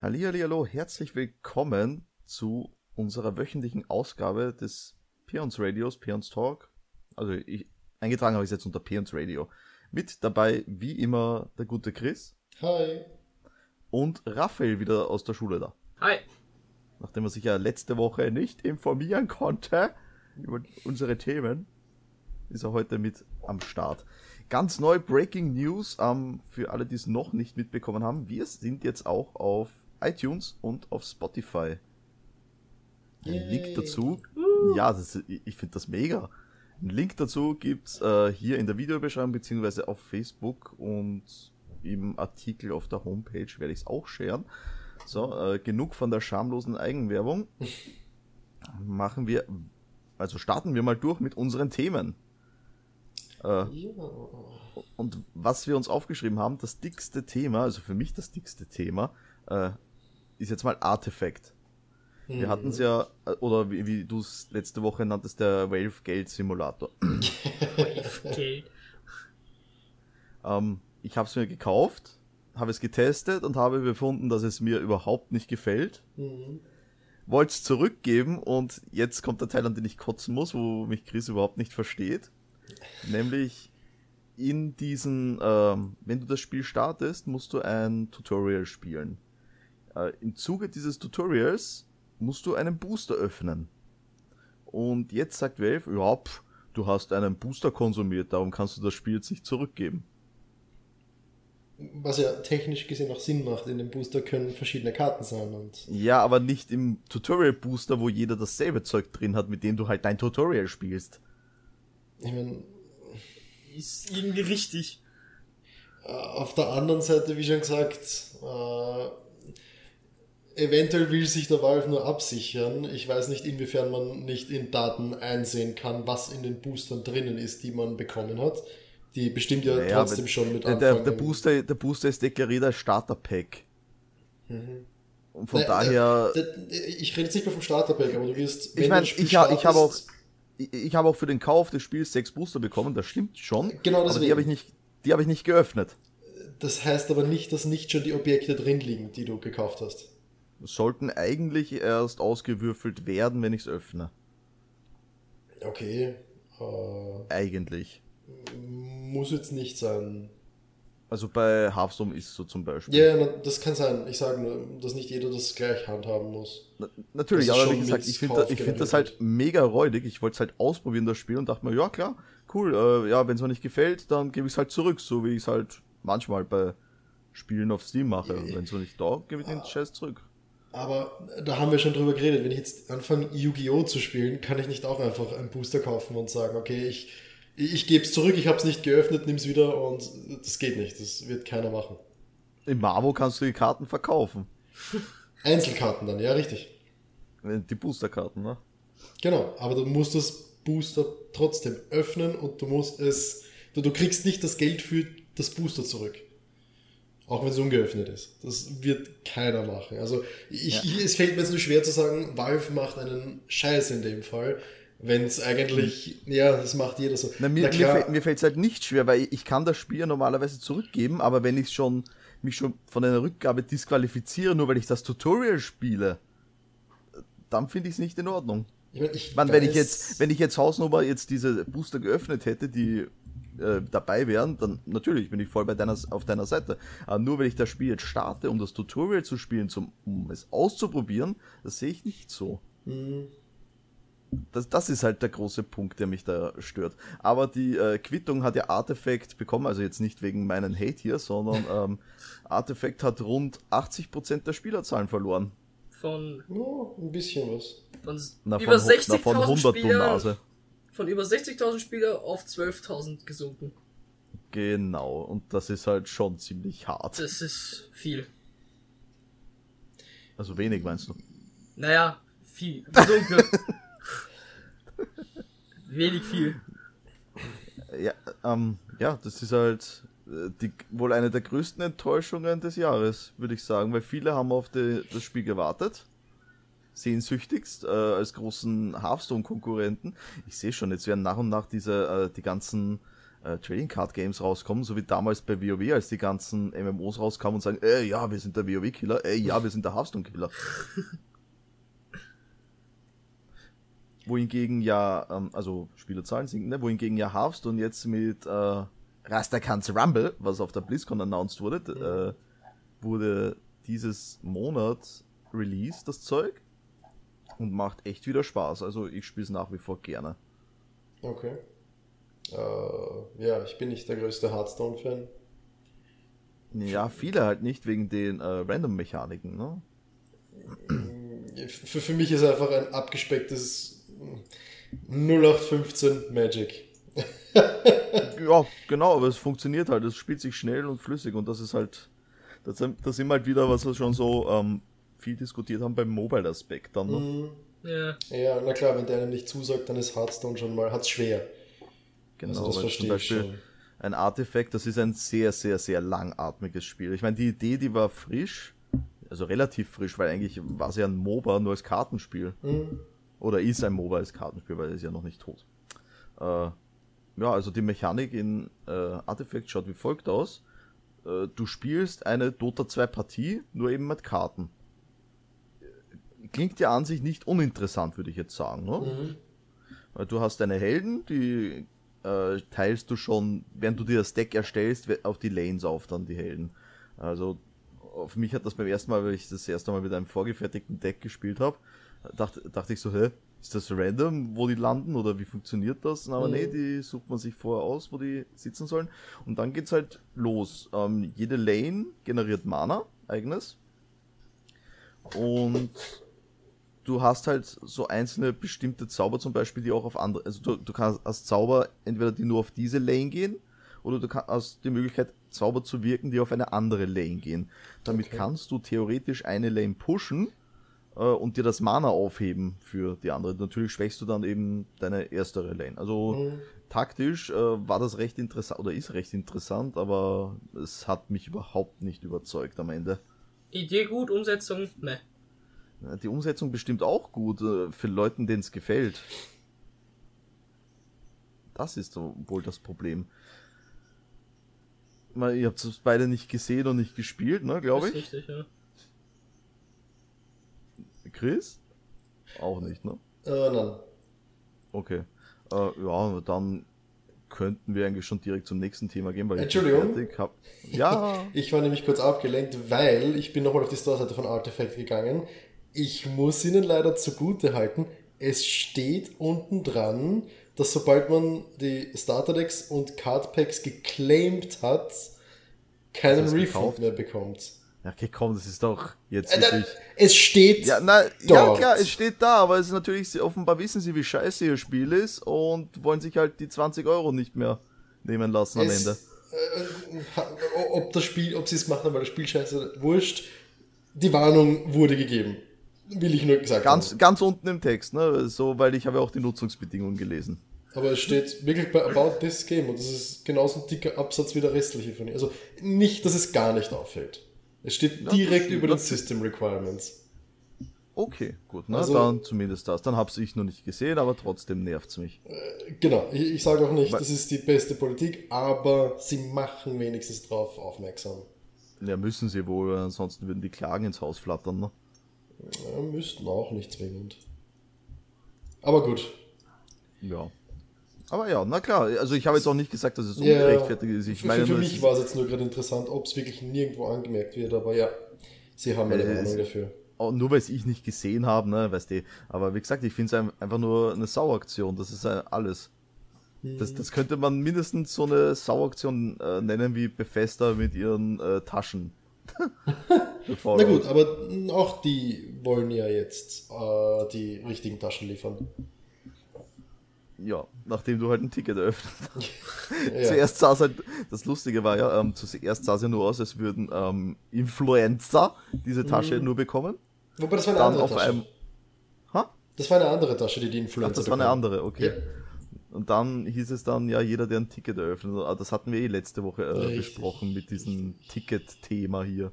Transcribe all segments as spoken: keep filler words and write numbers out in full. Hallihallo, herzlich willkommen zu unserer wöchentlichen Ausgabe des Peons Radios, Peons Talk. Also ich, eingetragen habe ich es jetzt unter Peons Radio. Mit dabei wie immer der gute Chris. Hi. Und Raphael wieder aus der Schule da. Hi. Nachdem er sich ja letzte Woche nicht informieren konnte über unsere Themen, ist er heute mit am Start. Ganz neu Breaking News, ähm, für alle, die es noch nicht mitbekommen haben. Wir sind jetzt auch auf iTunes und auf Spotify. Ein Link dazu. Ja, das ist, ich finde das mega. Ein Link dazu gibt's äh, hier in der Videobeschreibung beziehungsweise auf Facebook und im Artikel auf der Homepage werde ich es auch sharen. So, äh, genug von der schamlosen Eigenwerbung. Machen wir, also starten wir mal durch mit unseren Themen. Äh, ja. Und was wir uns aufgeschrieben haben, das dickste Thema, also für mich das dickste Thema, Äh, ist jetzt mal Artifact. Wir hm. hatten es ja, oder wie, wie du es letzte Woche nanntest, der Wave-Geld-Simulator. Wave-Geld. ähm, ich habe es mir gekauft, habe es getestet und habe befunden, dass es mir überhaupt nicht gefällt. Hm. Wollte es zurückgeben und jetzt kommt der Teil, an den ich kotzen muss, wo mich Chris überhaupt nicht versteht. Nämlich in diesen, ähm, wenn du das Spiel startest, musst du ein Tutorial spielen. Im Zuge dieses Tutorials musst du einen Booster öffnen. Und jetzt sagt Valve, ja, pff, du hast einen Booster konsumiert, darum kannst du das Spiel jetzt nicht zurückgeben. Was ja technisch gesehen auch Sinn macht, in dem Booster können verschiedene Karten sein. Und ja, aber nicht im Tutorial-Booster, wo jeder dasselbe Zeug drin hat, mit dem du halt dein Tutorial spielst. Ich meine, ist irgendwie richtig. Auf der anderen Seite, wie schon gesagt, äh, eventuell will sich der Valve nur absichern. Ich weiß nicht, inwiefern man nicht in Daten einsehen kann, was in den Boostern drinnen ist, die man bekommen hat. Die bestimmt ja, ja trotzdem schon mit der, anfangen. Der Booster, der Booster ist deklariert als Starter-Pack. Mhm. Und von naja, daher... Der, der, ich rede jetzt nicht mehr vom Starter-Pack, aber du wirst... Ich meine, ich, ha, ich habe auch, hab auch für den Kauf des Spiels sechs Booster bekommen, das stimmt schon. Genau deswegen. Aber die habe ich nicht, die habe ich nicht geöffnet. Das heißt aber nicht, dass nicht schon die Objekte drin liegen, die du gekauft hast. Sollten eigentlich erst ausgewürfelt werden, wenn ich es öffne. Okay. Äh, eigentlich. Muss jetzt nicht sein. Also bei Hearthstone ist es so zum Beispiel. Ja, yeah, das kann sein. Ich sage nur, dass nicht jeder das gleich handhaben muss. Na, natürlich, aber wie gesagt, ich finde find das halt mega räudig. Ich wollte es halt ausprobieren, das Spiel, und dachte mir, ja klar, cool, äh, ja, wenn es mir nicht gefällt, dann gebe ich es halt zurück, so wie ich es halt manchmal bei Spielen auf Steam mache. Yeah. Wenn es mir nicht taugt, gebe ich den ah. Scheiß zurück. Aber da haben wir schon drüber geredet, wenn ich jetzt anfange Yu-Gi-Oh! Zu spielen, kann ich nicht auch einfach einen Booster kaufen und sagen, okay, ich, ich gebe es zurück, ich habe es nicht geöffnet, nimm es wieder, und das geht nicht, das wird keiner machen. Im Mavo kannst du die Karten verkaufen. Einzelkarten dann, ja, richtig. Die Boosterkarten, ne? Genau, aber du musst das Booster trotzdem öffnen und du musst es, du, du kriegst nicht das Geld für das Booster zurück. Auch wenn es ungeöffnet ist. Das wird keiner machen. Also ich, ja. ich, es fällt mir jetzt nur schwer zu sagen, Valve macht einen Scheiß in dem Fall, wenn es eigentlich, ja, das macht jeder so. Na, mir Na klar, mir fällt es halt nicht schwer, weil ich kann das Spiel normalerweise zurückgeben, aber wenn ich schon mich schon von einer Rückgabe disqualifiziere, nur weil ich das Tutorial spiele, dann finde ich es nicht in Ordnung. Ich mein, ich Man, wenn, ich jetzt, wenn ich jetzt Hausnummer jetzt diese Booster geöffnet hätte, die dabei wären, dann natürlich bin ich voll bei deiner, auf deiner Seite. Aber nur wenn ich das Spiel jetzt starte, um das Tutorial zu spielen, zum, um es auszuprobieren, das sehe ich nicht so. Mhm. Das, das ist halt der große Punkt, der mich da stört. Aber die äh, Quittung hat ja Artifact bekommen, also jetzt nicht wegen meinen Hate hier, sondern ähm, Artifact hat rund achtzig Prozent der Spielerzahlen verloren. Von... Oh, ein bisschen was. Von, na, über sechzigtausend Spieler... Von über sechzigtausend Spieler auf zwölftausend gesunken. Genau, und das ist halt schon ziemlich hart. Das ist viel. Also wenig, meinst du? Naja, viel. Gesunken. Wenig viel. Ja, ähm, ja, das ist halt die, wohl eine der größten Enttäuschungen des Jahres, würde ich sagen, weil viele haben auf die, das Spiel gewartet. Sehnsüchtigst äh, als großen Hearthstone-Konkurrenten. Ich sehe schon, jetzt werden nach und nach diese äh, die ganzen äh, Trading Card Games rauskommen, so wie damals bei WoW, als die ganzen M M Os rauskamen und sagen, ey, ja, wir sind der WoW-Killer, ey, ja, wir sind der Hearthstone-Killer. Wohingegen ja, ähm, also Spielerzahlen sinken, ne? Wohingegen ja Hearthstone jetzt mit äh, Rastakans Rumble, was auf der BlizzCon announced wurde, äh, wurde dieses Monat released, das Zeug, und macht echt wieder Spaß. Also ich spiele es nach wie vor gerne. Okay. Äh, ja, ich bin nicht der größte Hearthstone-Fan. Ja, viele halt nicht, wegen den äh, Random-Mechaniken, ne? Für, für mich ist einfach ein abgespecktes null acht fünfzehn Magic. Ja, genau, aber es funktioniert halt. Es spielt sich schnell und flüssig und das ist halt, das sind, das sind halt wieder, was wir schon so ähm, viel diskutiert haben beim Mobile-Aspekt dann. Ne? Ja. Ja, na klar, wenn der einem nicht zusagt, dann ist Hearthstone schon mal, hat's schwer. Genau, also das verstehe ich schon. Ein Artifact, das ist ein sehr, sehr, sehr langatmiges Spiel. Ich meine, die Idee, die war frisch, also relativ frisch, weil eigentlich war es ja ein MOBA nur als Kartenspiel. Mhm. Oder ist ein MOBA als Kartenspiel, weil es ist ja noch nicht tot. Äh, ja, also die Mechanik in äh, Artifact schaut wie folgt aus. Äh, du spielst eine Dota zwei Partie, nur eben mit Karten. Klingt ja an sich nicht uninteressant, würde ich jetzt sagen. Ne? Mhm. Du hast deine Helden, die äh, teilst du schon, während du dir das Deck erstellst, auf die Lanes auf, dann die Helden. Also auf mich hat das beim ersten Mal, weil ich das erste Mal mit einem vorgefertigten Deck gespielt habe, dachte, dachte ich so, hä, ist das random, wo die landen oder wie funktioniert das? Na, aber mhm. nee, die sucht man sich vorher aus, wo die sitzen sollen. Und dann geht's halt los. Ähm, jede Lane generiert Mana, eigenes. Und du hast halt so einzelne bestimmte Zauber zum Beispiel, die auch auf andere, also du, du kannst als Zauber entweder die nur auf diese Lane gehen, oder du hast die Möglichkeit, Zauber zu wirken, die auf eine andere Lane gehen. Damit okay. kannst du theoretisch eine Lane pushen äh, und dir das Mana aufheben für die andere. Natürlich schwächst du dann eben deine erstere Lane. Also mhm. taktisch äh, war das recht interessant, oder ist recht interessant, aber es hat mich überhaupt nicht überzeugt am Ende. Idee gut, Umsetzung, ne. Die Umsetzung bestimmt auch gut, für Leuten, denen es gefällt. Das ist wohl das Problem. Ihr habt es beide nicht gesehen und nicht gespielt, ne, glaube ich. Das ist richtig, ja. Chris? Auch nicht, ne? Äh, nein. Okay. Äh, ja, dann könnten wir eigentlich schon direkt zum nächsten Thema gehen, weil Entschuldigung. ich fertig hab. Ja. Ich war nämlich kurz abgelenkt, weil ich bin nochmal auf die Store-Seite von Artifact gegangen. Ich muss Ihnen leider zugute halten, es steht unten dran, dass sobald man die Starterdecks und Cardpacks geclaimed hat, keinen Refund mehr bekommt. Ja, okay, komm, das ist doch jetzt äh, wirklich... Es steht ja, na, ja, klar, es steht da, aber es ist natürlich, offenbar wissen sie, wie scheiße ihr Spiel ist und wollen sich halt die zwanzig Euro nicht mehr nehmen lassen am es, Ende. Äh, ob das Spiel, ob sie es machen, weil das Spiel scheiße, wurscht. Die Warnung wurde gegeben. Will ich nur gesagt ganz, haben. Ganz unten im Text, ne? So, weil ich habe ja auch die Nutzungsbedingungen gelesen. Aber es steht wirklich bei About This Game und das ist genauso ein dicker Absatz wie der restliche von ihr. Also nicht, dass es gar nicht auffällt. Es steht ja, direkt stimmt, über den System Requirements. Okay, gut, ne? Also, dann zumindest das. Dann habe ich nur nicht gesehen, aber trotzdem nervt es mich. Äh, genau, ich, ich sage auch nicht, weil das ist die beste Politik, aber sie machen wenigstens drauf aufmerksam. Ja, müssen sie wohl, ansonsten würden die Klagen ins Haus flattern, ne? Ja, müssten auch nicht zwingend. Aber gut. Ja. Aber ja, na klar. Also ich habe jetzt auch nicht gesagt, dass es ungerechtfertigt ja, ist. Ich für, meine, für mich war es jetzt nur gerade interessant, ob es wirklich nirgendwo angemerkt wird. Aber ja, sie haben eine Meinung dafür. Auch nur weil es ich nicht gesehen habe, ne, weißt du. Aber wie gesagt, ich finde es einfach nur eine Sauaktion. Das ist alles. Hm. Das, das könnte man mindestens so eine Sauaktion äh, nennen wie Bethesda mit ihren äh, Taschen. Na gut, aber auch die wollen ja jetzt äh, die richtigen Taschen liefern. Ja, nachdem du halt ein Ticket eröffnet hast. Ja. Zuerst sah es halt, das Lustige war ja, ähm, zuerst sah es ja nur aus, als würden ähm, Influencer diese Tasche mhm. nur bekommen. Wobei, das war eine Dann andere auf Tasche. Einem, ha? Das war eine andere Tasche, die die Influencer Ach, das bekommen. war eine andere, okay. Ja. Und dann hieß es dann, ja, jeder, der ein Ticket eröffnet. Das hatten wir eh letzte Woche äh, richtig, besprochen mit diesem Ticket-Thema hier.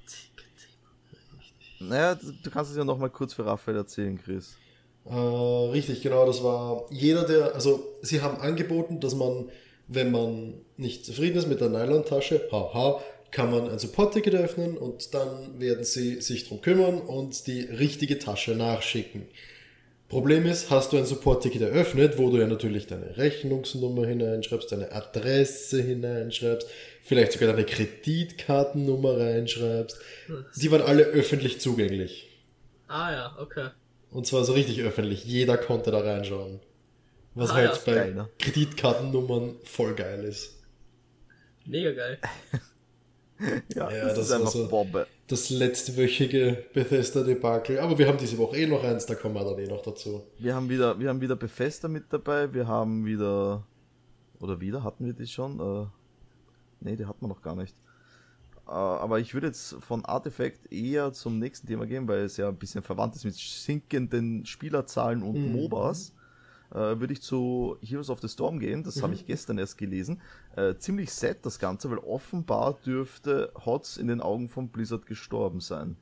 Ticket-Thema, richtig. Naja, du, du kannst es ja nochmal kurz für Raphael erzählen, Chris. Äh, richtig, genau, das war jeder, der, also sie haben angeboten, dass man Wenn man nicht zufrieden ist mit der Nylon-Tasche, haha, kann man ein Support-Ticket öffnen und dann werden sie sich drum kümmern und die richtige Tasche nachschicken. Problem ist, hast du ein Support-Ticket eröffnet, wo du ja natürlich deine Rechnungsnummer hineinschreibst, deine Adresse hineinschreibst, vielleicht sogar deine Kreditkartennummer reinschreibst. Die waren alle öffentlich zugänglich. Ah ja, okay. Und zwar so richtig öffentlich, jeder konnte da reinschauen. Was ah, halt ja, bei geil, ne? Kreditkartennummern voll geil ist. Mega geil. ja, ja, das, das ist einfach so Bombe. Das letztwöchige Bethesda-Debakel. Aber wir haben diese Woche eh noch eins, da kommen wir dann eh noch dazu. Wir haben wieder, wir haben wieder Bethesda mit dabei, wir haben wieder... Oder wieder? Hatten wir die schon? Äh, ne, die hatten wir noch gar nicht. Äh, aber ich würde jetzt von Artifact eher zum nächsten Thema gehen, weil es ja ein bisschen verwandt ist mit sinkenden Spielerzahlen und mhm. MOBAs. Würde ich zu Heroes of the Storm gehen, das mhm. habe ich gestern erst gelesen. Äh, ziemlich sad das Ganze, weil offenbar dürfte Hotz in den Augen von Blizzard gestorben sein.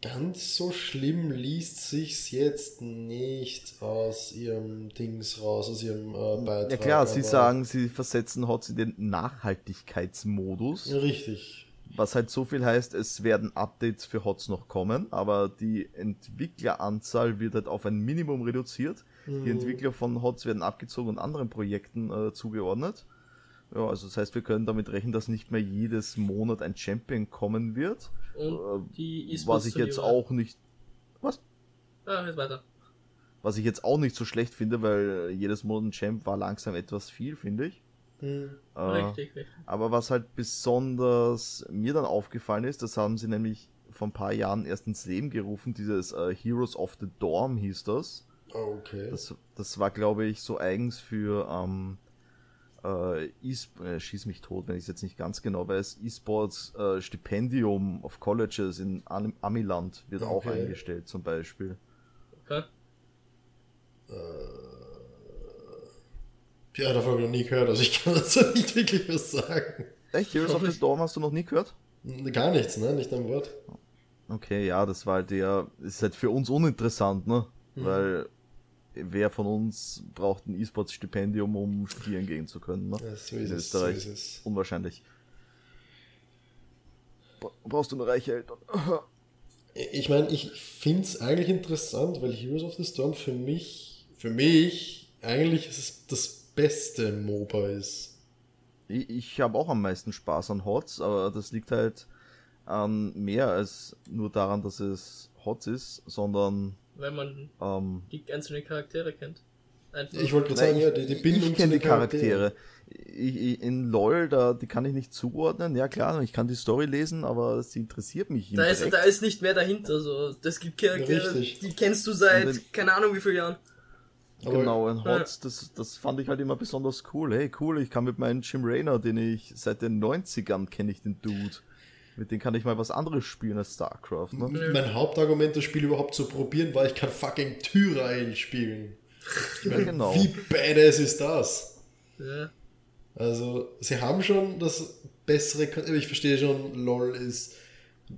Ganz so schlimm liest sich's jetzt nicht aus ihrem Dings raus, aus ihrem äh, Beitrag. Ja klar, sie sagen, sie versetzen Hotz in den Nachhaltigkeitsmodus. Ja, richtig. Was halt so viel heißt, es werden Updates für H O T S noch kommen, aber die Entwickleranzahl wird halt auf ein Minimum reduziert. Mhm. Die Entwickler von H O T S werden abgezogen und anderen Projekten äh, zugeordnet. Ja, also das heißt, wir können damit rechnen, dass nicht mehr jedes Monat ein Champion kommen wird. Und äh, die E-Sports was ich jetzt auch nicht... Was? Ja, jetzt weiter. Was ich jetzt auch nicht so schlecht finde, weil jedes Monat ein Champ war langsam etwas viel, finde ich. Mhm. Äh, richtig, richtig. Aber was halt besonders mir dann aufgefallen ist, das haben sie nämlich vor ein paar Jahren erst ins Leben gerufen, dieses äh, Heroes of the Storm hieß das. Okay. Das, das war, glaube ich, so eigens für ähm, äh, äh, schieß mich tot, wenn ich es jetzt nicht ganz genau weiß, E-Sports äh, Stipendium of Colleges in Am- Amiland wird okay. auch eingestellt zum Beispiel. Okay. Äh... Ja, davon habe ich noch nie gehört, also ich kann dazu nicht wirklich was sagen. Echt? Heroes of the Storm hast du noch nie gehört? Gar nichts, ne? Nicht ein Wort. Okay, ja, das war halt der, ist halt für uns uninteressant, ne? Mhm. Weil wer von uns braucht ein E-Sports-Stipendium, um studieren gehen zu können, ne? Ja, so ist es, so ist es. Unwahrscheinlich. Brauchst du eine reiche Eltern? Ich meine, ich finde es eigentlich interessant, weil Heroes of the Storm für mich, für mich, eigentlich ist es das beste MOBA ist. Ich, ich habe auch am meisten Spaß an H O T S, aber das liegt halt an mehr als nur daran, dass es H O T S ist, sondern weil man ähm, die einzelnen Charaktere kennt. Einfach. Ich wollte gerade sagen, ja, die, die Bindung ich kenne die Charaktere. Charaktere. Ich, ich, in LoL, da, die kann ich nicht zuordnen. Ja klar, ich kann die Story lesen, aber sie interessiert mich da ist, da ist nicht mehr dahinter. So. Das gibt Charaktere, richtig. Die kennst du seit wenn, keine Ahnung wie vielen Jahren. Genau, ein H O T S, das, das fand ich halt immer besonders cool. Hey, cool, ich kann mit meinem Jim Raynor, den ich seit den neunzigern kenne ich den Dude. Mit dem kann ich mal was anderes spielen als StarCraft. Ne? M- mein Hauptargument, das Spiel überhaupt zu probieren, war, ich kann fucking Tyrael spielen. Ich meine, genau. Wie badass ist das? Ja. Also, sie haben schon das bessere... Ich verstehe schon, LoL ist...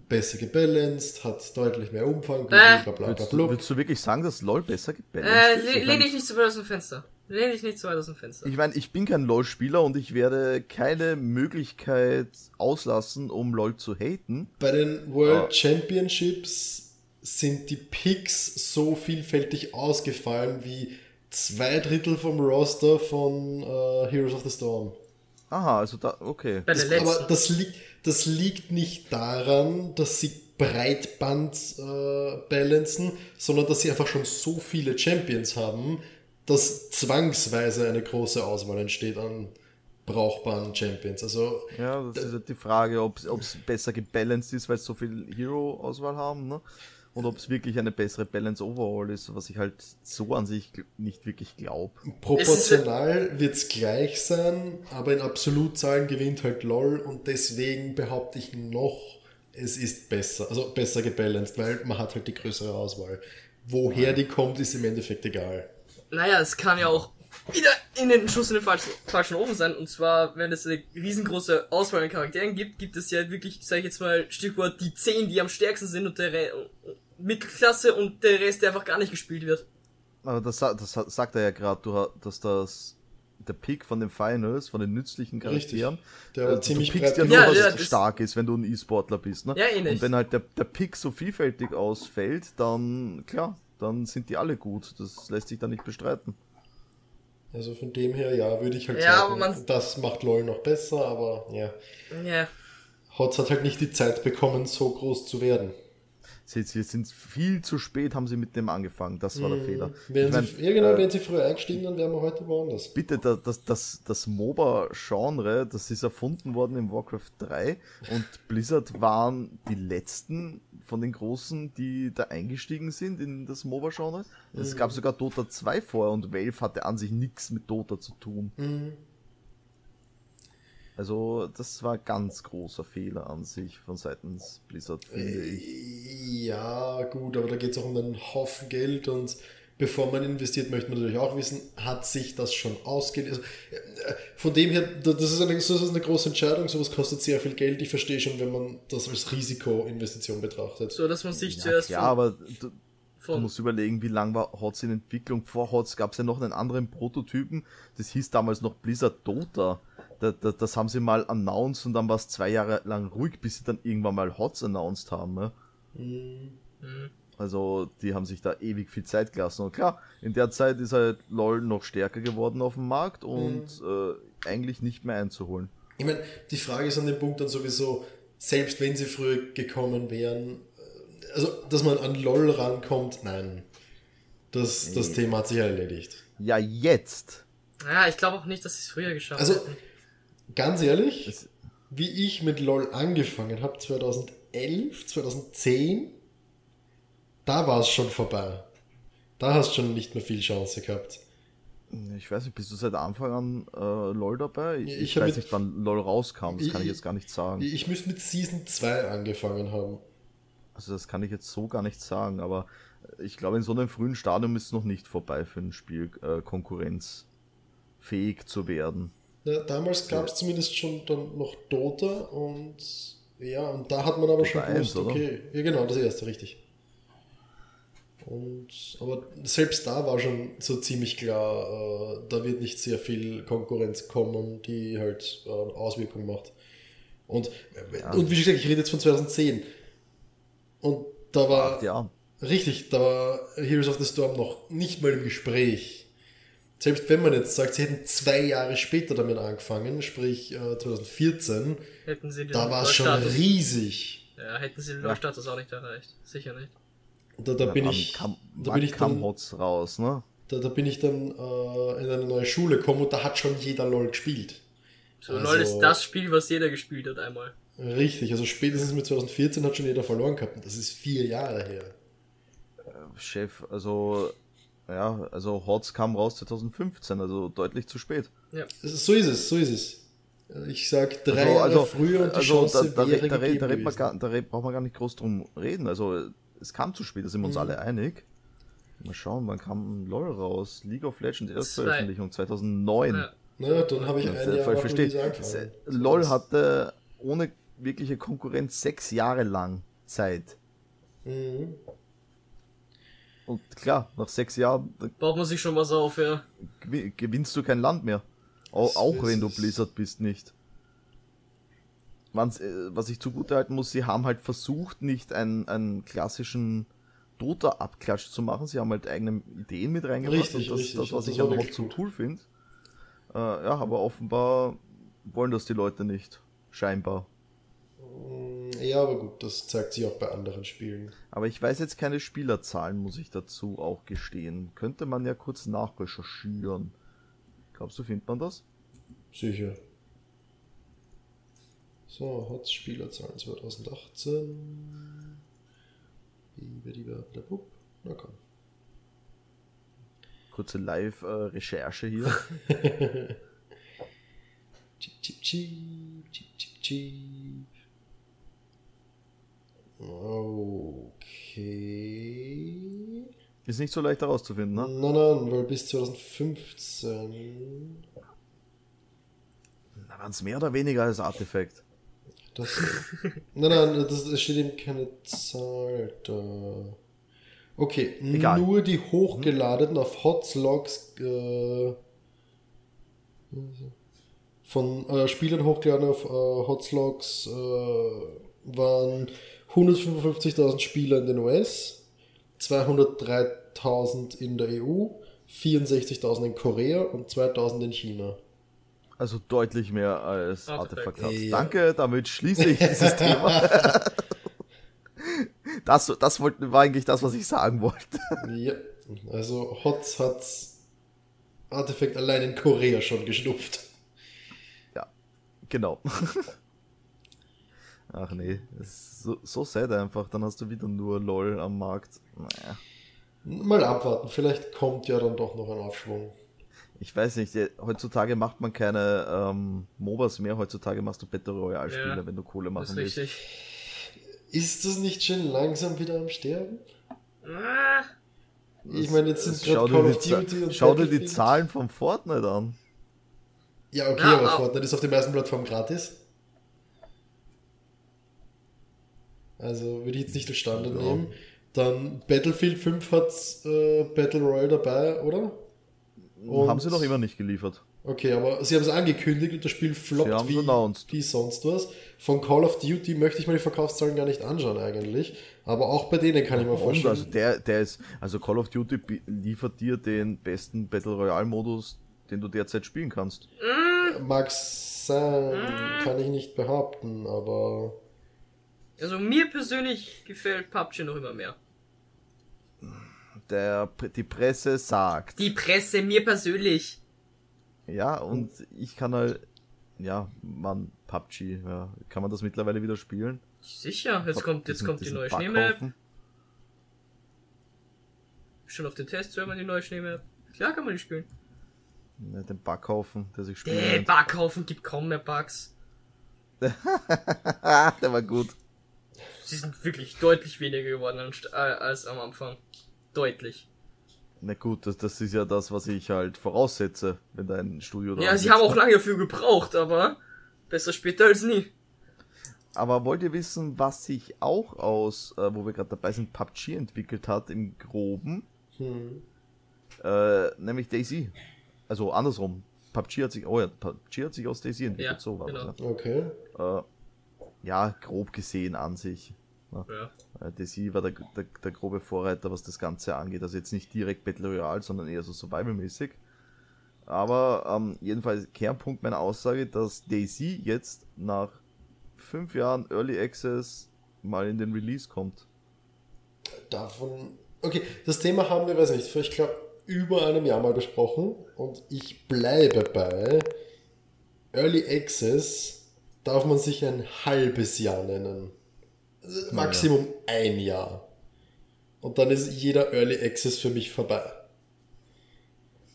besser gebalanced, hat deutlich mehr Umfang. Äh, willst, du, willst du wirklich sagen, dass LoL besser gebalanced äh, ist? Lehn dich nicht zu weit aus dem Fenster. Lehn dich nicht zu weit aus dem Fenster. Ich meine, ich bin kein LoL-Spieler und ich werde keine Möglichkeit auslassen, um LoL zu haten. Bei den World oh. Championships sind die Picks so vielfältig ausgefallen wie zwei Drittel vom Roster von uh, Heroes of the Storm. Aha, also da, okay. Das, aber das liegt, das liegt nicht daran, dass sie Breitband äh, balancen, sondern dass sie einfach schon so viele Champions haben, dass zwangsweise eine große Auswahl entsteht an brauchbaren Champions. Also, ja, das d- ist halt die Frage, ob es besser gebalanced ist, weil sie so viel Hero-Auswahl haben, ne? Und ob es wirklich eine bessere Balance overall ist, was ich halt so an sich nicht wirklich glaube. Proportional wird es gleich sein, aber in Absolutzahlen gewinnt halt LoL und deswegen behaupte ich noch, es ist besser, also besser gebalanced, weil man hat halt die größere Auswahl. Woher die kommt, ist im Endeffekt egal. Naja, es kann ja auch wieder in den Schuss in den falschen, falschen Ofen sein, und zwar, wenn es eine riesengroße Auswahl an Charakteren gibt, gibt es ja wirklich, sag ich jetzt mal, Stichwort die zehn, die am stärksten sind und der Re- Mittelklasse und der Rest, der einfach gar nicht gespielt wird. Aber das, das sagt er ja gerade, dass das der Pick von den Finals, von den nützlichen Charakteren. Richtig. Der also, ziemlich du pickst ja nur, ja, was ja, stark ist, wenn du ein E-Sportler bist. Ne? Ja, ähnlich. Und wenn halt der, der Pick so vielfältig ausfällt, dann, klar, dann sind die alle gut. Das lässt sich da nicht bestreiten. Also von dem her, ja, würde ich halt ja, sagen, man... das macht LoL noch besser, aber ja. ja. H O T S hat halt nicht die Zeit bekommen, so groß zu werden. Sie, sie sind viel zu spät, haben sie mit dem angefangen. Das war der mmh, Fehler. Wenn ich mein, sie, irgendwann äh, wären sie früher eingestiegen, dann wären wir heute woanders. Bitte, das, das, das, das MOBA-Genre, das ist erfunden worden in Warcraft drei und Blizzard waren die letzten von den Großen, die da eingestiegen sind in das MOBA-Genre. Es mmh. gab sogar Dota zwei vorher und Valve hatte an sich nichts mit Dota zu tun. Mmh. Also, das war ein ganz großer Fehler an sich von seitens Blizzard, finde ich. Ja, gut, aber da geht es auch um einen Haufen Geld und bevor man investiert, möchte man natürlich auch wissen, hat sich das schon ausgeht. Also, von dem her, das ist, eine, das ist eine große Entscheidung, sowas kostet sehr viel Geld. Ich verstehe schon, wenn man das als Risikoinvestition betrachtet. So, dass man sich ja, zuerst... Ja, aber... Du, Du musst überlegen, wie lang war H O T S in Entwicklung. Vor H O T S gab es ja noch einen anderen Prototypen, das hieß damals noch Blizzard Dota. Da, da, das haben sie mal announced und dann war es zwei Jahre lang ruhig, bis sie dann irgendwann mal H O T S announced haben. Ne? Mhm. Also die haben sich da ewig viel Zeit gelassen. Und klar, in der Zeit ist halt LoL noch stärker geworden auf dem Markt und mhm. äh, eigentlich nicht mehr einzuholen. Ich meine, die Frage ist an dem Punkt dann sowieso, selbst wenn sie früher gekommen wären, also, dass man an LoL rankommt, nein. Das, das nee. Thema hat sich erledigt. Ja, jetzt. Ja, ich glaube auch nicht, dass ich es früher geschafft habe. Also, hätten. ganz ehrlich, das wie ich mit LoL angefangen habe, zwanzig elf, zwanzig zehn, da war es schon vorbei. Da hast du schon nicht mehr viel Chance gehabt. Ich weiß nicht, bist du seit Anfang an äh, LoL dabei? Ich, ja, ich, ich weiß mit, nicht, wann LoL rauskam, das ich, kann ich jetzt gar nicht sagen. Ich, ich müsste mit Season zwei angefangen haben. Also das kann ich jetzt so gar nicht sagen, aber ich glaube, in so einem frühen Stadium ist es noch nicht vorbei für ein Spiel, äh, konkurrenzfähig zu werden. Ja, damals gab es ja. zumindest schon dann noch Dota und ja, und da hat man aber Dota schon gewusst, eins, okay, ja genau, das erste, richtig. Und aber selbst da war schon so ziemlich klar, äh, da wird nicht sehr viel Konkurrenz kommen, die halt äh, Auswirkungen macht. Und, ja. und wie gesagt, ich rede jetzt von zwanzig zehn. Und da war, ja. richtig, da war Heroes of the Storm noch nicht mal im Gespräch. Selbst wenn man jetzt sagt, sie hätten zwei Jahre später damit angefangen, sprich äh, zwanzig vierzehn, hätten sie den da war es schon riesig. Ja, hätten sie den ja. Status auch nicht erreicht, sicher nicht. Da, da, ja, bin, ich, kam, da bin ich dann raus, ne? Da, da bin ich dann äh, in eine neue Schule gekommen und da hat schon jeder LoL gespielt. So, also, LoL ist das Spiel, was jeder gespielt hat einmal. Richtig, also spätestens mit zwanzig vierzehn hat schon jeder verloren gehabt und das ist vier Jahre her. Äh, Chef, also ja, also H O T S kam raus zwanzig fünfzehn, also deutlich zu spät. Ja. So ist es, so ist es. Ich sag drei also, Jahre also, früher und die also, Chance da, da, wäre da, gegeben da, da, man gar, da braucht man gar nicht groß drum reden, also es kam zu spät, da sind wir uns mhm. alle einig. Mal schauen, wann kam LoL raus? League of Legends, Erstveröffentlichung zweitausendneun. Ja. Naja, dann habe ich ein Jahr Jahr versteht. LoL hatte ohne wirkliche Konkurrenz sechs Jahre lang Zeit. Mhm. Und klar, nach sechs Jahren braucht man sich schon was auf, ja. Gewinnst du kein Land mehr. Auch, auch wenn du Blizzard bist, nicht. Was ich zugutehalten muss, sie haben halt versucht, nicht einen, einen klassischen Dota-Abklatsch zu machen. Sie haben halt eigene Ideen mit reingebracht. Richtig, und das, richtig. Das, was das ich aber auch so cool finde. Äh, ja, aber offenbar wollen das die Leute nicht. Scheinbar. Ja, aber gut, das zeigt sich auch bei anderen Spielen. Aber ich weiß jetzt keine Spielerzahlen, muss ich dazu auch gestehen. Könnte man ja kurz nachrecherchieren. Glaubst du, findet man das? Sicher. So, H O T S Spielerzahlen zwanzig achtzehn. Na komm. Kurze Live-Recherche hier. Chip, chip, chip, chip, chip, chip. Okay. Ist nicht so leicht herauszufinden, ne? Nein, nein, weil bis zwanzig fünfzehn... Na, waren es mehr oder weniger als Artifact? Das, nein, nein, das, das steht eben keine Zahl da. Okay, egal. Nur die hochgeladenen auf H O T S Logs... Äh, Von äh, Spielern hochgeladen auf äh, Hotslogs äh, waren hundertfünfundfünfzigtausend Spieler in den U S, zweihundertdreitausend in der E U, vierundsechzigtausend in Korea und zweitausend in China. Also deutlich mehr als Artifact. Ja. Danke, damit schließe ich dieses Thema. Das, das wollte, war eigentlich das, was ich sagen wollte. Ja, also Hotz hat Artifact allein in Korea schon geschnupft. Ja, genau. Ach nee, so, so sad einfach. Dann hast du wieder nur LOL am Markt. Naja. Mal abwarten, vielleicht kommt ja dann doch noch ein Aufschwung. Ich weiß nicht, heutzutage macht man keine ähm, MOBAs mehr, heutzutage machst du Battle Royale Spiele, ja, wenn du Kohle machen willst. Richtig. Ist das nicht schon langsam wieder am Sterben? Ah. Ich meine, jetzt sind gerade Call of Duty und schau dir die Zahlen von Fortnite an. Ja, okay, ah, aber ah. Fortnite ist auf den meisten Plattformen gratis. Also würde ich jetzt nicht den Standard ja. nehmen. Dann Battlefield fünf hat äh, Battle Royale dabei, oder? Und haben sie noch immer nicht geliefert. Okay, aber sie haben es angekündigt und das Spiel floppt wie, wie sonst was. Von Call of Duty möchte ich mir die Verkaufszahlen gar nicht anschauen eigentlich, aber auch bei denen kann ich mir vorstellen. Also, der, der ist, also Call of Duty b- liefert dir den besten Battle Royale Modus, den du derzeit spielen kannst. Mag sein, kann ich nicht behaupten, aber... Also mir persönlich gefällt P U B G noch immer mehr. Der, die Presse sagt. Die Presse, mir persönlich. Ja, und ich kann halt, ja, Mann, P U B G, ja. Kann man das mittlerweile wieder spielen? Sicher, jetzt kommt, jetzt kommt die neue Schneemap. Schon auf den Test, wenn man die neue Schneemap. Klar kann man die spielen. Ja, den Backhaufen, der sich spielt. Der Backhaufen gibt kaum mehr Bugs. Der war gut. Sie sind wirklich deutlich weniger geworden als am Anfang. Deutlich. Na gut, das, das ist ja das, was ich halt voraussetze, wenn dein Studio da ist. Ja, sie haben auch lange dafür gebraucht, aber besser später als nie. Aber wollt ihr wissen, was sich auch aus, äh, wo wir gerade dabei sind, P U B G entwickelt hat im Groben? Hm. Äh, nämlich DayZ. Also andersrum. P U B G hat sich, oh ja, P U B G hat sich aus DayZ entwickelt, ja, so war genau. das. Ja. Okay. Äh, ja, grob gesehen an sich. Ja. DayZ war der, der, der grobe Vorreiter, was das Ganze angeht. Also jetzt nicht direkt Battle Royale, sondern eher so Survival-mäßig. Aber ähm, jedenfalls Kernpunkt meiner Aussage, dass DayZ jetzt nach fünf Jahren Early Access mal in den Release kommt. Davon... Okay, das Thema haben wir, weiß nicht, vor ich glaube über einem Jahr mal besprochen. Und ich bleibe bei Early Access darf man sich ein halbes Jahr nennen. Maximum ja. ein Jahr. Und dann ist jeder Early Access für mich vorbei.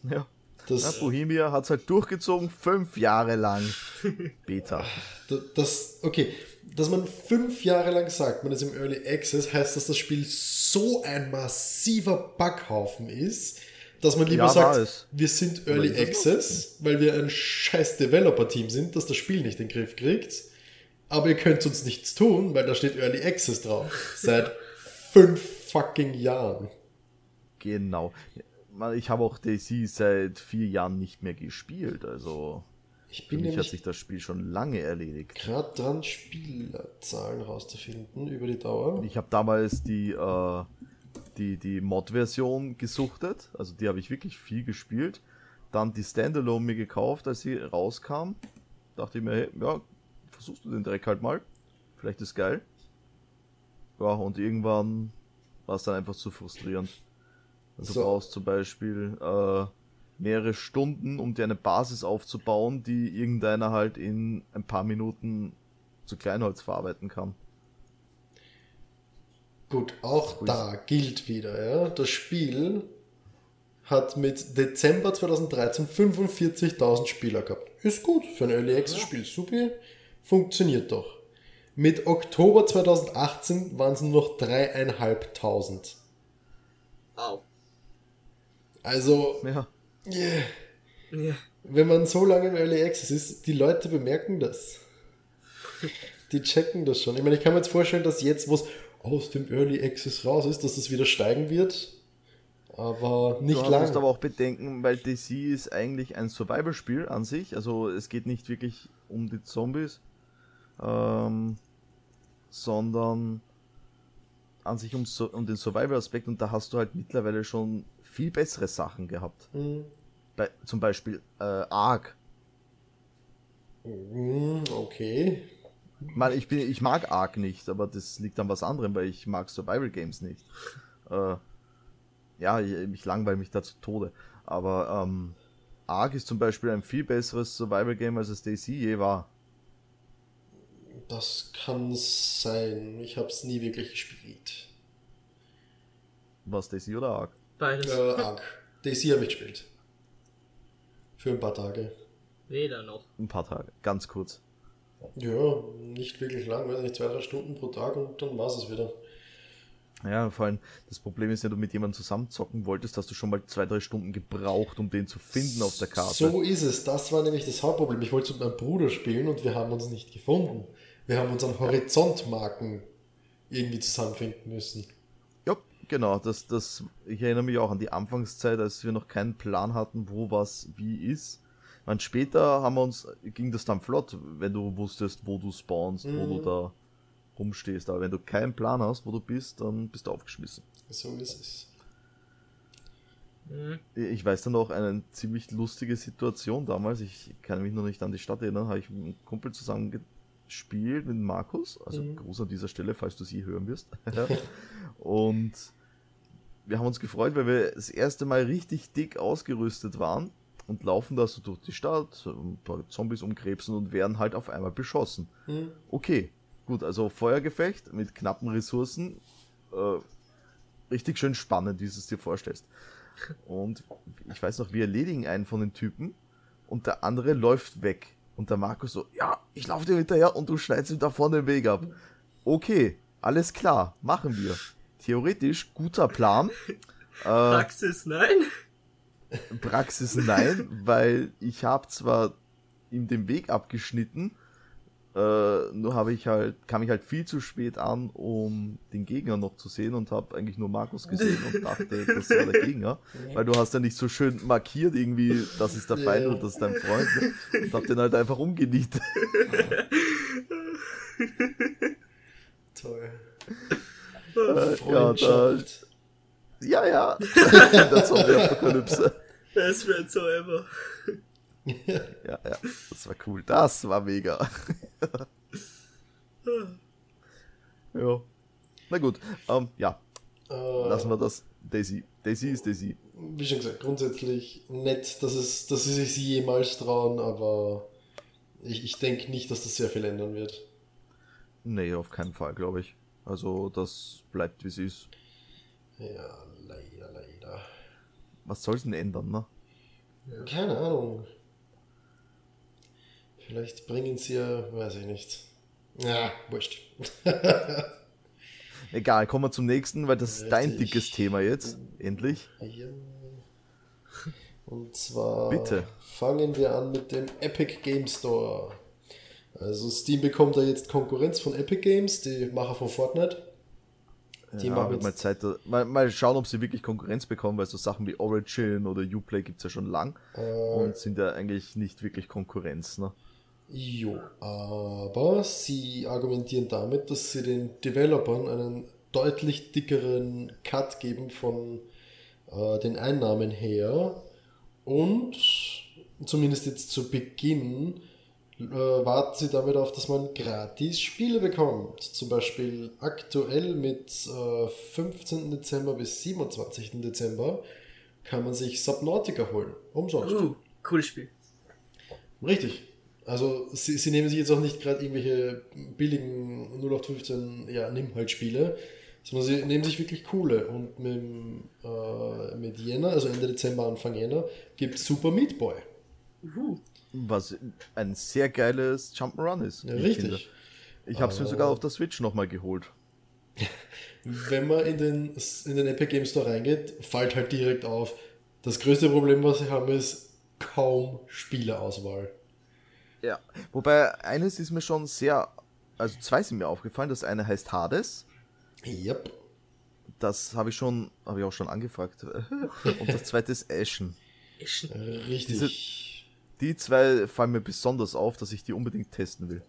Ja. Das, Na, Bohemia hat es halt durchgezogen, fünf Jahre lang. Beta. Das, okay, dass man fünf Jahre lang sagt, man ist im Early Access, heißt, dass das Spiel so ein massiver Backhaufen ist, dass man lieber ja, sagt, wir sind Early Access, weil wir ein scheiß Developer-Team sind, das das Spiel nicht in den Griff kriegt. Aber ihr könnt uns nichts tun, weil da steht Early Access drauf. Seit fünf fucking Jahren. Genau. Ich habe auch DayZ seit vier Jahren nicht mehr gespielt. Also ich bin für mich hat sich das Spiel schon lange erledigt. Gerade dran, Spielerzahlen rauszufinden über die Dauer. Ich habe damals die, äh, die, die Mod-Version gesuchtet. Also die habe ich wirklich viel gespielt. Dann die Standalone mir gekauft, als sie rauskam. Dachte ich mir, hey, ja, versuchst du den Dreck halt mal. Vielleicht ist geil. Ja, und irgendwann war es dann einfach zu frustrierend. Also so. Du brauchst zum Beispiel äh, mehrere Stunden, um dir eine Basis aufzubauen, die irgendeiner halt in ein paar Minuten zu Kleinholz verarbeiten kann. Gut, auch da gilt wieder, ja. Das Spiel hat mit Dezember zweitausenddreizehn fünfundvierzigtausend Spieler gehabt. Ist gut für ein Early Access Spiel, super. Funktioniert doch. Mit Oktober zweitausendachtzehn waren es nur noch dreieinhalbtausend. Au. Also, ja. Yeah. Yeah. Wenn man so lange im Early Access ist, die Leute bemerken das. Die checken das schon. Ich meine, ich kann mir jetzt vorstellen, dass jetzt, wo es aus dem Early Access raus ist, dass das wieder steigen wird. Aber nicht lange. Du musst aber auch bedenken, weil DayZ ist eigentlich ein Survival-Spiel an sich, also es geht nicht wirklich um die Zombies, ähm, sondern an sich um, um den Survival-Aspekt, und da hast du halt mittlerweile schon viel bessere Sachen gehabt. Mhm. Bei, zum Beispiel äh, Ark. Mhm, okay. Man, ich, bin, ich mag Ark nicht, aber das liegt an was anderem, weil ich mag Survival-Games nicht. Äh, ja, ich, ich langweile mich da zu Tode. Aber ähm, Ark ist zum Beispiel ein viel besseres Survival-Game, als es DayZ je war. Das kann sein. Ich habe es nie wirklich gespielt. Was, DayZ oder Ark? Beides. Äh, Ark. DayZ habe ich gespielt. Für ein paar Tage. Weder noch. Ein paar Tage, ganz kurz. Ja, nicht wirklich lang, weiß nicht, zwei, drei Stunden pro Tag, und dann war es wieder. Ja, vor allem, das Problem ist, wenn du mit jemandem zusammenzocken wolltest, hast du schon mal zwei, drei Stunden gebraucht, um den zu finden auf der Karte. So ist es, das war nämlich das Hauptproblem. Ich wollte mit meinem Bruder spielen und wir haben uns nicht gefunden. Wir haben unseren Horizontmarken irgendwie zusammenfinden müssen. Ja, genau, das, das, ich erinnere mich auch an die Anfangszeit, als wir noch keinen Plan hatten, wo was wie ist. Man, später haben wir uns, ging das dann flott, wenn du wusstest, wo du spawnst, mhm. wo du da rumstehst. Aber wenn du keinen Plan hast, wo du bist, dann bist du aufgeschmissen. So ist es. Mhm. Ich weiß dann noch eine ziemlich lustige Situation damals. Ich kann mich noch nicht an die Stadt erinnern. Habe ich mit einem Kumpel zusammen gespielt, mit Markus. Also mhm. Gruß an dieser Stelle, falls du sie hören wirst. Und wir haben uns gefreut, weil wir das erste Mal richtig dick ausgerüstet waren. Und laufen da so durch die Stadt, ein paar Zombies umkrebsen und werden halt auf einmal beschossen. Mhm. Okay, gut, also Feuergefecht mit knappen Ressourcen. Äh, richtig schön spannend, wie du es dir vorstellst. Und ich weiß noch, wir erledigen einen von den Typen und der andere läuft weg. Und der Markus so, ja, ich laufe dir hinterher und du schneidest ihm da vorne den Weg ab. Okay, alles klar, machen wir. Theoretisch, guter Plan. Äh, Praxis, nein. Praxis nein, weil ich habe zwar ihm den Weg abgeschnitten, äh, nur habe ich halt, kam ich halt viel zu spät an, um den Gegner noch zu sehen, und habe eigentlich nur Markus gesehen und dachte, das war der Gegner, weil du hast ja nicht so schön markiert irgendwie, das ist der Feind und das ist dein Freund, ne? Und habe den halt einfach umgenietet. Toll. Äh, ja, da... Ja, ja. Der Zombie-Apokalypse. Best friends forever. Ja, ja. Das war cool. Das war mega. Ja. Na gut. Um, ja. Uh, Lassen wir das. DayZ. DayZ ist DayZ. Wie schon gesagt, grundsätzlich nett, dass, es, dass sie sich jemals trauen, aber ich, ich denke nicht, dass das sehr viel ändern wird. Nee, auf keinen Fall, glaube ich. Also, das bleibt, wie es ist. Ja, leider, leider. Was soll's denn ändern, ne? Ja. Keine Ahnung. Vielleicht bringen sie ja, weiß ich nicht. Ja, wurscht. Egal, kommen wir zum nächsten, weil das Richtig. ist dein dickes Thema jetzt. Endlich. Ja. Und zwar Bitte. fangen wir an mit dem Epic Game Store. Also Steam bekommt da jetzt Konkurrenz von Epic Games, die Macher von Fortnite. Die ja, haben mal, Zeit, mal, mal schauen, ob sie wirklich Konkurrenz bekommen, weil so Sachen wie Origin oder Uplay gibt es ja schon lang äh, und sind ja eigentlich nicht wirklich Konkurrenz. Ne? Jo, aber sie argumentieren damit, dass sie den Developern einen deutlich dickeren Cut geben von äh, den Einnahmen her, und zumindest jetzt zu Beginn warten sie damit auf, dass man gratis Spiele bekommt. Zum Beispiel aktuell mit äh, fünfzehnten Dezember bis siebenundzwanzigsten Dezember kann man sich Subnautica holen. Umsonst. Uh, cooles Spiel. Richtig. Also sie, sie nehmen sich jetzt auch nicht gerade irgendwelche billigen null acht fünfzehn, ja, nimm halt Spiele, sondern sie nehmen sich wirklich coole. Und mit, äh, mit Jänner, also Ende Dezember, Anfang Jänner, gibt es Super Meat Boy. Uh. Was ein sehr geiles Jump'n'Run ist. Ja, richtig. Finde. Ich habe es mir sogar auf der Switch nochmal geholt. Wenn man in den, in den Epic Games Store reingeht, fällt halt direkt auf. Das größte Problem, was sie haben, ist kaum Spielerauswahl. Ja, wobei eines ist mir schon sehr, also zwei sind mir aufgefallen. Das eine heißt Hades. Yep. Das habe ich schon, habe ich auch schon angefragt. Und das zweite ist Ashen. Ashen. Richtig. Diese, die zwei fallen mir besonders auf, dass ich die unbedingt testen will.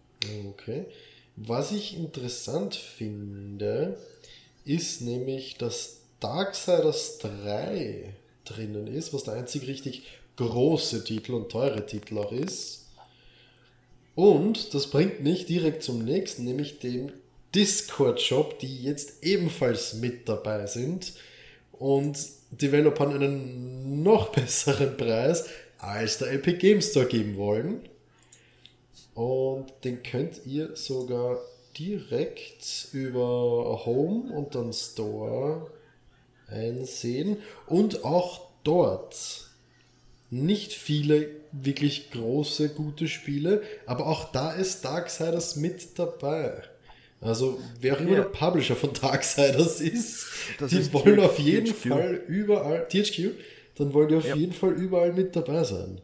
Okay. Was ich interessant finde, ist nämlich, dass Darksiders drei drinnen ist, was der einzig richtig große Titel und teure Titel auch ist. Und das bringt mich direkt zum nächsten, nämlich dem Discord-Shop, die jetzt ebenfalls mit dabei sind und Developern einen noch besseren Preis als der Epic Game Store geben wollen. Und den könnt ihr sogar direkt über Home und dann Store einsehen. Und auch dort nicht viele wirklich große, gute Spiele, aber auch da ist Darksiders mit dabei. Also wer auch immer ja. der Publisher von Darksiders ist, das die ist wollen T H Q. Auf jeden Fall überall, T H Q, dann wollen die auf ja. jeden Fall überall mit dabei sein.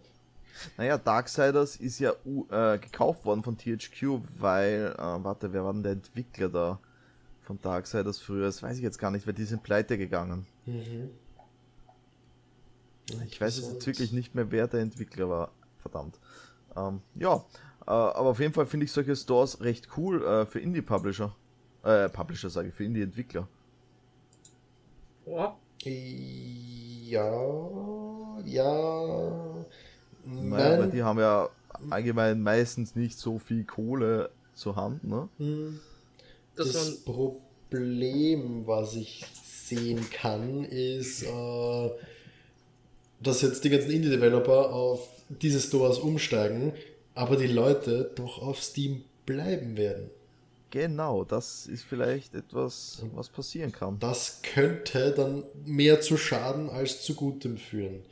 Naja, Darksiders ist ja uh, äh, gekauft worden von T H Q, weil, äh, warte, wer war denn der Entwickler da von Darksiders früher? Das weiß ich jetzt gar nicht, weil die sind pleite gegangen. Mhm. Ich weiß jetzt wirklich nicht mehr, wer der Entwickler war, verdammt. Ähm, ja, äh, aber auf jeden Fall finde ich solche Stores recht cool äh, für Indie-Publisher. Äh, Publisher sage ich, für Indie-Entwickler. Ja. Ja, ja... Naja, weil die haben ja allgemein meistens nicht so viel Kohle zur Hand, ne? Das, das Problem, was ich sehen kann, ist, äh, dass jetzt die ganzen Indie-Developer auf diese Stores umsteigen, aber die Leute doch auf Steam bleiben werden. Genau, das ist vielleicht etwas, was passieren kann. Das könnte dann mehr zu Schaden als zu Gutem führen.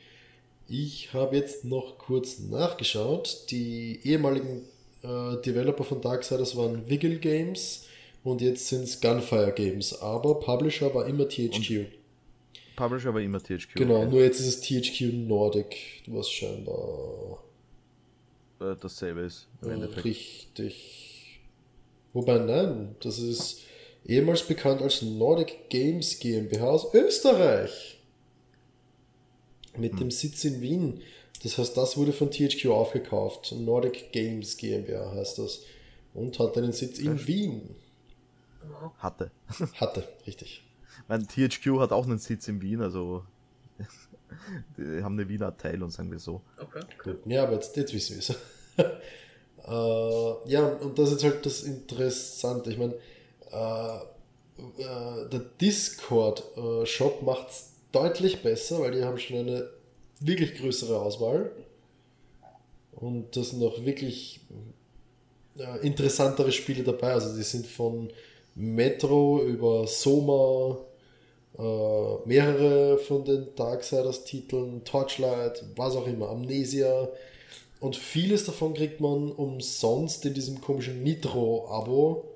Ich habe jetzt noch kurz nachgeschaut. Die ehemaligen äh, Developer von Darksiders waren Wiggle Games und jetzt sind es Gunfire Games. Aber Publisher war immer T H Q. Und Publisher war immer T H Q. Genau, okay. Nur jetzt ist es T H Q Nordic, was scheinbar äh, dasselbe ist. Im Endeffekt. Richtig. Wobei nein, das ist ehemals bekannt als Nordic Games GmbH aus Österreich. Mit hm. dem Sitz in Wien. Das heißt, das wurde von T H Q aufgekauft. Nordic Games GmbH heißt das. Und hat einen Sitz in Wien. Hatte. Hatte, richtig. Mein T H Q hat auch einen Sitz in Wien, also die haben eine Wiener Abteilung, sagen wir so. Okay, cool. Ja, aber jetzt, jetzt wissen wir es. äh, ja, und das ist halt das Interessante. Ich meine, äh, äh, der Discord-Shop äh, macht's deutlich besser, weil die haben schon eine wirklich größere Auswahl und das sind auch wirklich äh, interessantere Spiele dabei, also die sind von Metro über Soma, äh, mehrere von den Darksiders Titeln, Torchlight, was auch immer, Amnesia, und vieles davon kriegt man umsonst in diesem komischen Nitro-Abo,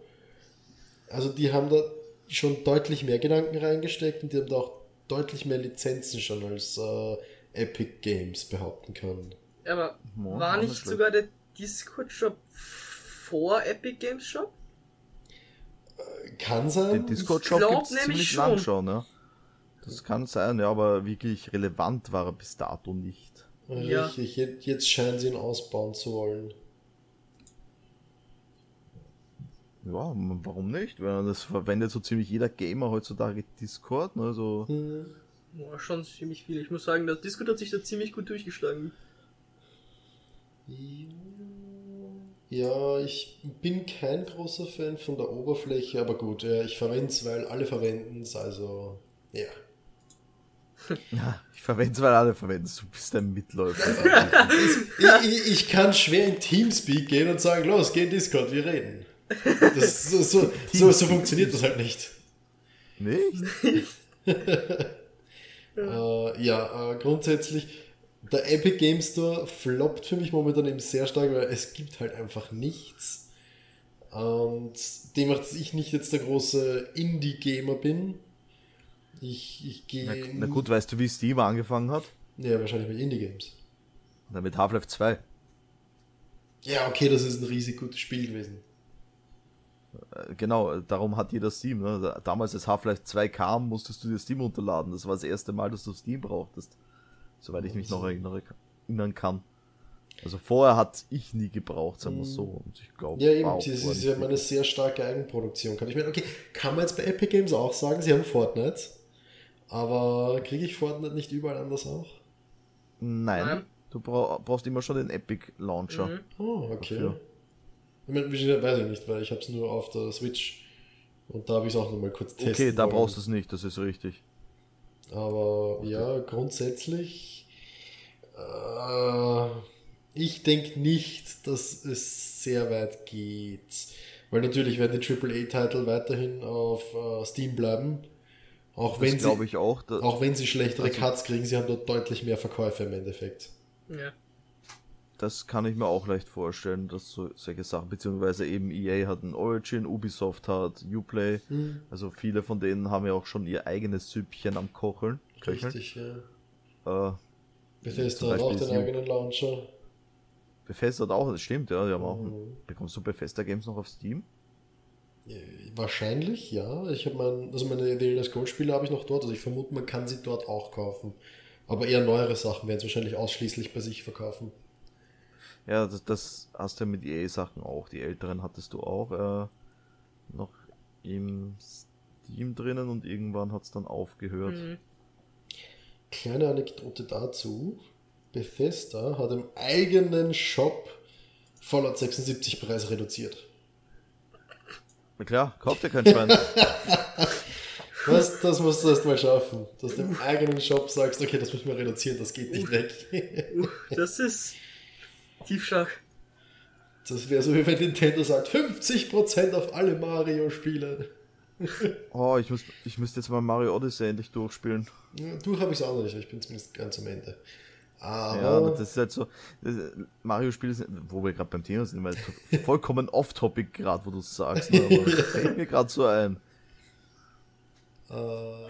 also die haben da schon deutlich mehr Gedanken reingesteckt und die haben da auch deutlich mehr Lizenzen schon als äh, Epic Games behaupten kann. Aber Mann, war nicht schlecht. Sogar der Discord-Shop vor Epic Games Shop? Kann sein. Den Discord-Shop gibt es ziemlich schon. Lang schon. Ne? Das kann sein, ja, aber wirklich relevant war er bis dato nicht. Ja. Richtig, jetzt scheinen sie ihn ausbauen zu wollen. Ja, warum nicht? Weil das verwendet so ziemlich jeder Gamer heutzutage Discord, ne? So. Mhm. Ja, schon ziemlich viel. Ich muss sagen, das Discord hat sich da ziemlich gut durchgeschlagen. Ja, ich bin kein großer Fan von der Oberfläche, aber gut, ich verwende es, weil alle verwenden es, also ja. Ja, ich verwende es, weil alle verwenden es. Du bist ein Mitläufer. ich, ich, ich kann schwer in Teamspeak gehen und sagen, los, geh in Discord, wir reden. Das, so, so, so, so funktioniert das halt nicht. Nicht? äh, ja, äh, grundsätzlich, der Epic Game Store floppt für mich momentan eben sehr stark, weil es gibt halt einfach nichts. Und demnach, dass ich nicht jetzt der große Indie-Gamer bin. Ich, ich gehe... Na, na gut, weißt du, wie Steam angefangen hat? Ja, wahrscheinlich mit Indie-Games. Und dann mit Half-Life zwei. Ja, okay, das ist ein riesig gutes Spiel gewesen. Genau, darum hat jeder Steam. Ne? Damals, als Half-Life zwei kam, musstest du dir Steam runterladen. Das war das erste Mal, dass du Steam brauchtest. Soweit ich mich noch erinnern kann. Also vorher hat ich nie gebraucht, sagen wir so. Und ich glaub, ja, eben, wow, das ist ja immer eine sehr starke Eigenproduktion. Ich meine, okay, kann man jetzt bei Epic Games auch sagen, sie haben Fortnite. Aber kriege ich Fortnite nicht überall anders auch? Nein, Nein. du brauch, brauchst immer schon den Epic Launcher. Mhm. Oh, okay. Dafür. Ich meine, weiß ich nicht, weil ich habe es nur auf der Switch und da habe ich es auch nochmal kurz testen. Okay, da wollen. Brauchst du es nicht, das ist richtig. Aber okay. Ja, grundsätzlich äh, ich denke nicht, dass es sehr weit geht. Weil natürlich werden die Triple A Titel weiterhin auf äh, Steam bleiben. Auch wenn, sie, ich auch, dass, auch wenn sie schlechtere also, Cuts kriegen, sie haben dort deutlich mehr Verkäufe im Endeffekt. Ja. Das kann ich mir auch leicht vorstellen, dass so, solche Sachen, beziehungsweise eben E A hat ein Origin, Ubisoft hat Uplay, mhm. also viele von denen haben ja auch schon ihr eigenes Süppchen am Kocheln. Richtig, köcheln. ja. Äh, Bethesda hat auch den eigenen Launcher. Bethesda hat auch, das stimmt, ja. Die haben mhm. auch einen, bekommst du Bethesda Games noch auf Steam? Wahrscheinlich, ja. Ich habe mein, also meine The Elder Scrolls Spiele habe ich noch dort, also ich vermute, man kann sie dort auch kaufen. Aber eher neuere Sachen werden es wahrscheinlich ausschließlich bei sich verkaufen. Ja, das, das hast du ja mit E A-Sachen auch. Die älteren hattest du auch äh, noch im Steam drinnen und irgendwann hat es dann aufgehört. Mhm. Kleine Anekdote dazu. Bethesda hat im eigenen Shop Fallout sechsundsiebzig Preis reduziert. Na klar, kauft ja kein Schwein. Das, das musst du erst mal schaffen. Dass du im eigenen Shop sagst, okay, das müssen wir reduzieren, das geht nicht weg. Das ist... Tiefschlag. Das wäre so, wie wenn Nintendo sagt, fünfzig Prozent auf alle Mario-Spiele. Oh, ich müsste ich müsst jetzt mal Mario Odyssey endlich durchspielen. Ja, durch habe ich es auch noch nicht, ich bin zumindest ganz am Ende. Aber ja, das ist halt so, Mario-Spiele sind, wo wir gerade beim Thema sind, weil vollkommen off-topic gerade, wo du es sagst, ne? Aber das fällt mir gerade so ein. Äh,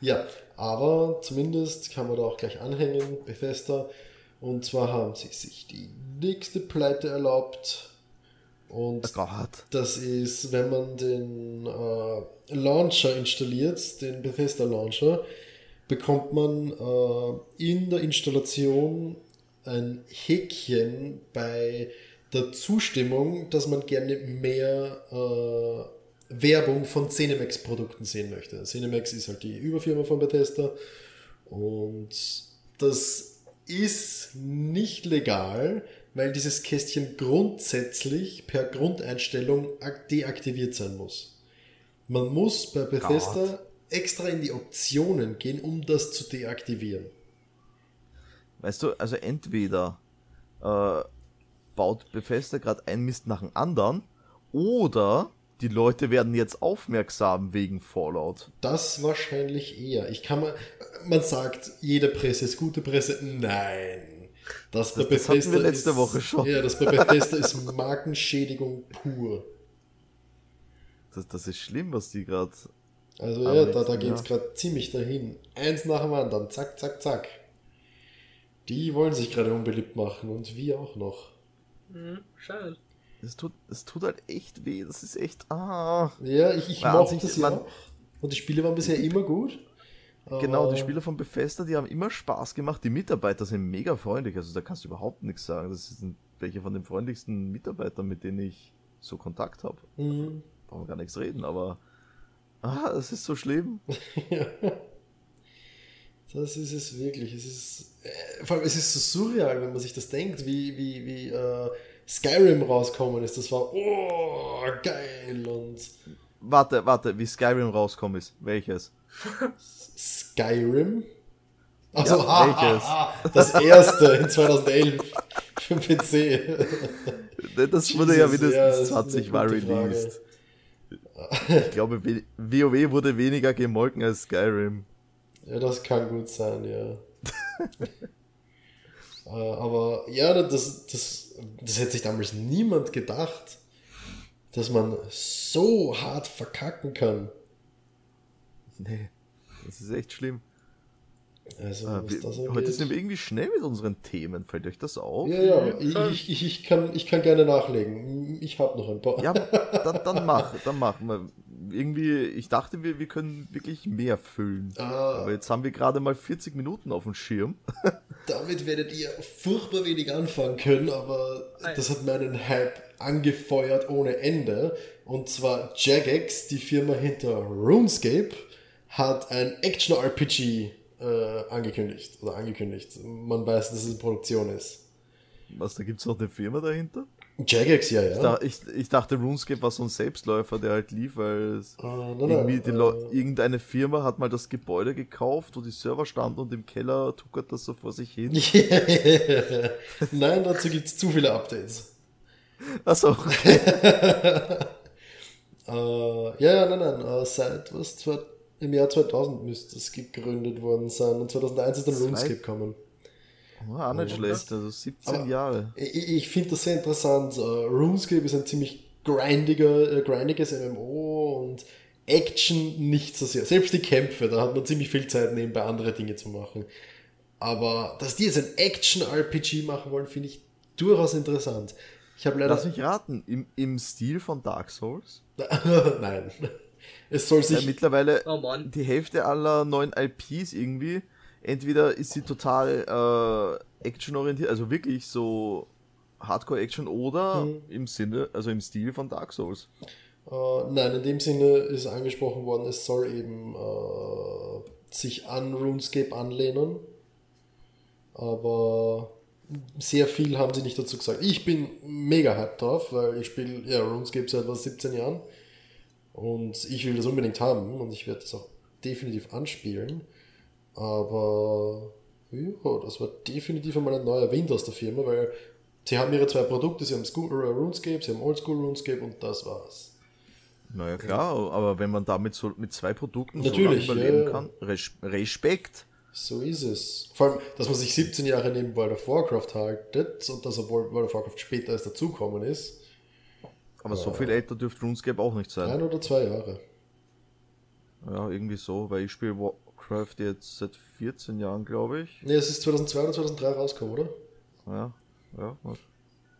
ja, aber zumindest kann man da auch gleich anhängen, Bethesda. Und zwar haben sie sich die nächste Pleite erlaubt. Und Gott. Das ist, wenn man den äh, Launcher installiert, den Bethesda Launcher, bekommt man äh, in der Installation ein Häkchen bei der Zustimmung, dass man gerne mehr äh, Werbung von Cinemax-Produkten sehen möchte. Cinemax ist halt die Überfirma von Bethesda. Und das ist nicht legal, weil dieses Kästchen grundsätzlich per Grundeinstellung deaktiviert sein muss. Man muss bei Bethesda God. extra in die Optionen gehen, um das zu deaktivieren. Weißt du, also entweder äh, baut Bethesda gerade einen Mist nach dem anderen oder die Leute werden jetzt aufmerksam wegen Fallout. Das wahrscheinlich eher. Ich kann mal, man sagt, jede Presse ist gute Presse. Nein. Das, das, das hatten wir letzte ist, Woche schon. Ja, das bei Bethesda ist Markenschädigung pur. Das, das ist schlimm, was die gerade... Also ja, da, da geht es ja. gerade ziemlich dahin. Eins nach dem anderen. Zack, zack, zack. Die wollen sich gerade unbeliebt machen und wir auch noch. Mhm, schade. Es tut, es tut halt echt weh, das ist echt... Ah, ja, ich, ich mochte das ja auch. Und die Spiele waren bisher immer gut. Genau, die Spieler von Bethesda, die haben immer Spaß gemacht. Die Mitarbeiter sind mega freundlich, also da kannst du überhaupt nichts sagen. Das sind welche von den freundlichsten Mitarbeitern, mit denen ich so Kontakt habe. Mhm. Brauchen wir gar nichts reden, aber... Ah, das ist so schlimm. Ja. Das ist es wirklich. Es ist, äh, vor allem, es ist so surreal, wenn man sich das denkt, wie... wie, wie äh, Skyrim rauskommen ist, das war oh, geil und... Warte, warte, wie Skyrim rauskommen ist, welches? Skyrim? Also ja, ah, welches? Ah, ah, das erste in zweitausendelf für P C. Das wurde Jesus, ja mindestens ja, zwanzig Mal released. Ich glaube, WoW wurde weniger gemolken als Skyrim. Ja, das kann gut sein, ja. Aber ja, das, das, das hätte sich damals niemand gedacht, dass man so hart verkacken kann. Nee, das ist echt schlimm. Also, ah, was wir, das heute ist nämlich irgendwie schnell mit unseren Themen, fällt euch das auf? Ja, ja, äh, ich, ich, ich, kann, ich kann gerne nachlegen. Ich habe noch ein paar. Ja, dann, dann mach, dann machen wir. Irgendwie, ich dachte, wir, wir können wirklich mehr füllen. Ah, aber jetzt haben wir gerade mal vierzig Minuten auf dem Schirm. Damit werdet ihr furchtbar wenig anfangen können, aber Nein. das hat meinen Hype angefeuert ohne Ende. Und zwar Jagex, die Firma hinter RuneScape, hat ein Action-R P G Äh, angekündigt oder angekündigt. Man weiß, dass es eine Produktion ist. Was, da gibt es noch eine Firma dahinter? Jagex, ja, ja. Ich, da, ich, ich dachte, RuneScape war so ein Selbstläufer, der halt lief, weil es ah, nein, irgendwie nein, die äh, Le- irgendeine Firma hat mal das Gebäude gekauft, wo die Server standen und im Keller tuckert das so vor sich hin. Nein, dazu gibt es zu viele Updates. Achso. Okay. äh, ja, ja, nein, nein. Äh, seit was? zweitausend Im Jahr zweitausend müsste es gegründet worden sein und zweitausendeins ist dann RuneScape gekommen. Ah, oh, nicht schlecht, also siebzehn Jahre. Ich, ich finde das sehr interessant. Uh, RuneScape ist ein ziemlich grindiger, äh, grindiges M M O und Action nicht so sehr. Selbst die Kämpfe, da hat man ziemlich viel Zeit nebenbei andere Dinge zu machen. Aber dass die jetzt ein Action-R P G machen wollen, finde ich durchaus interessant. Ich habe leider... Lass mich raten, im, im Stil von Dark Souls? Nein. Es soll sich ja, mittlerweile oh die Hälfte aller neuen I Ps irgendwie, entweder ist sie total äh, actionorientiert, also wirklich so Hardcore-Action oder hm. im Sinne, also im Stil von Dark Souls. Uh, nein, in dem Sinne ist angesprochen worden, es soll eben uh, sich an RuneScape anlehnen, aber sehr viel haben sie nicht dazu gesagt. Ich bin mega hyped drauf, weil ich spiele ja, RuneScape seit was siebzehn Jahren. Und ich will das unbedingt haben und ich werde das auch definitiv anspielen. Aber ja, das war definitiv einmal ein neuer Wind aus der Firma, weil sie haben ihre zwei Produkte, sie haben School, äh, RuneScape, sie haben Oldschool RuneScape und das war's. Naja klar, ja. Aber wenn man damit so mit zwei Produkten natürlich, so lange überleben ja. kann, Res- Respekt. So ist es. Vor allem, dass man sich siebzehn Jahre neben World of Warcraft haltet und dass obwohl World of Warcraft später erst dazukommen ist. Aber ja. so viel älter dürfte RuneScape auch nicht sein. Ein oder zwei Jahre. Ja, irgendwie so, weil ich spiele Warcraft jetzt seit vierzehn Jahren, glaube ich. Ne, es ist zweitausendzwei oder zweitausenddrei rausgekommen, oder? Ja, ja.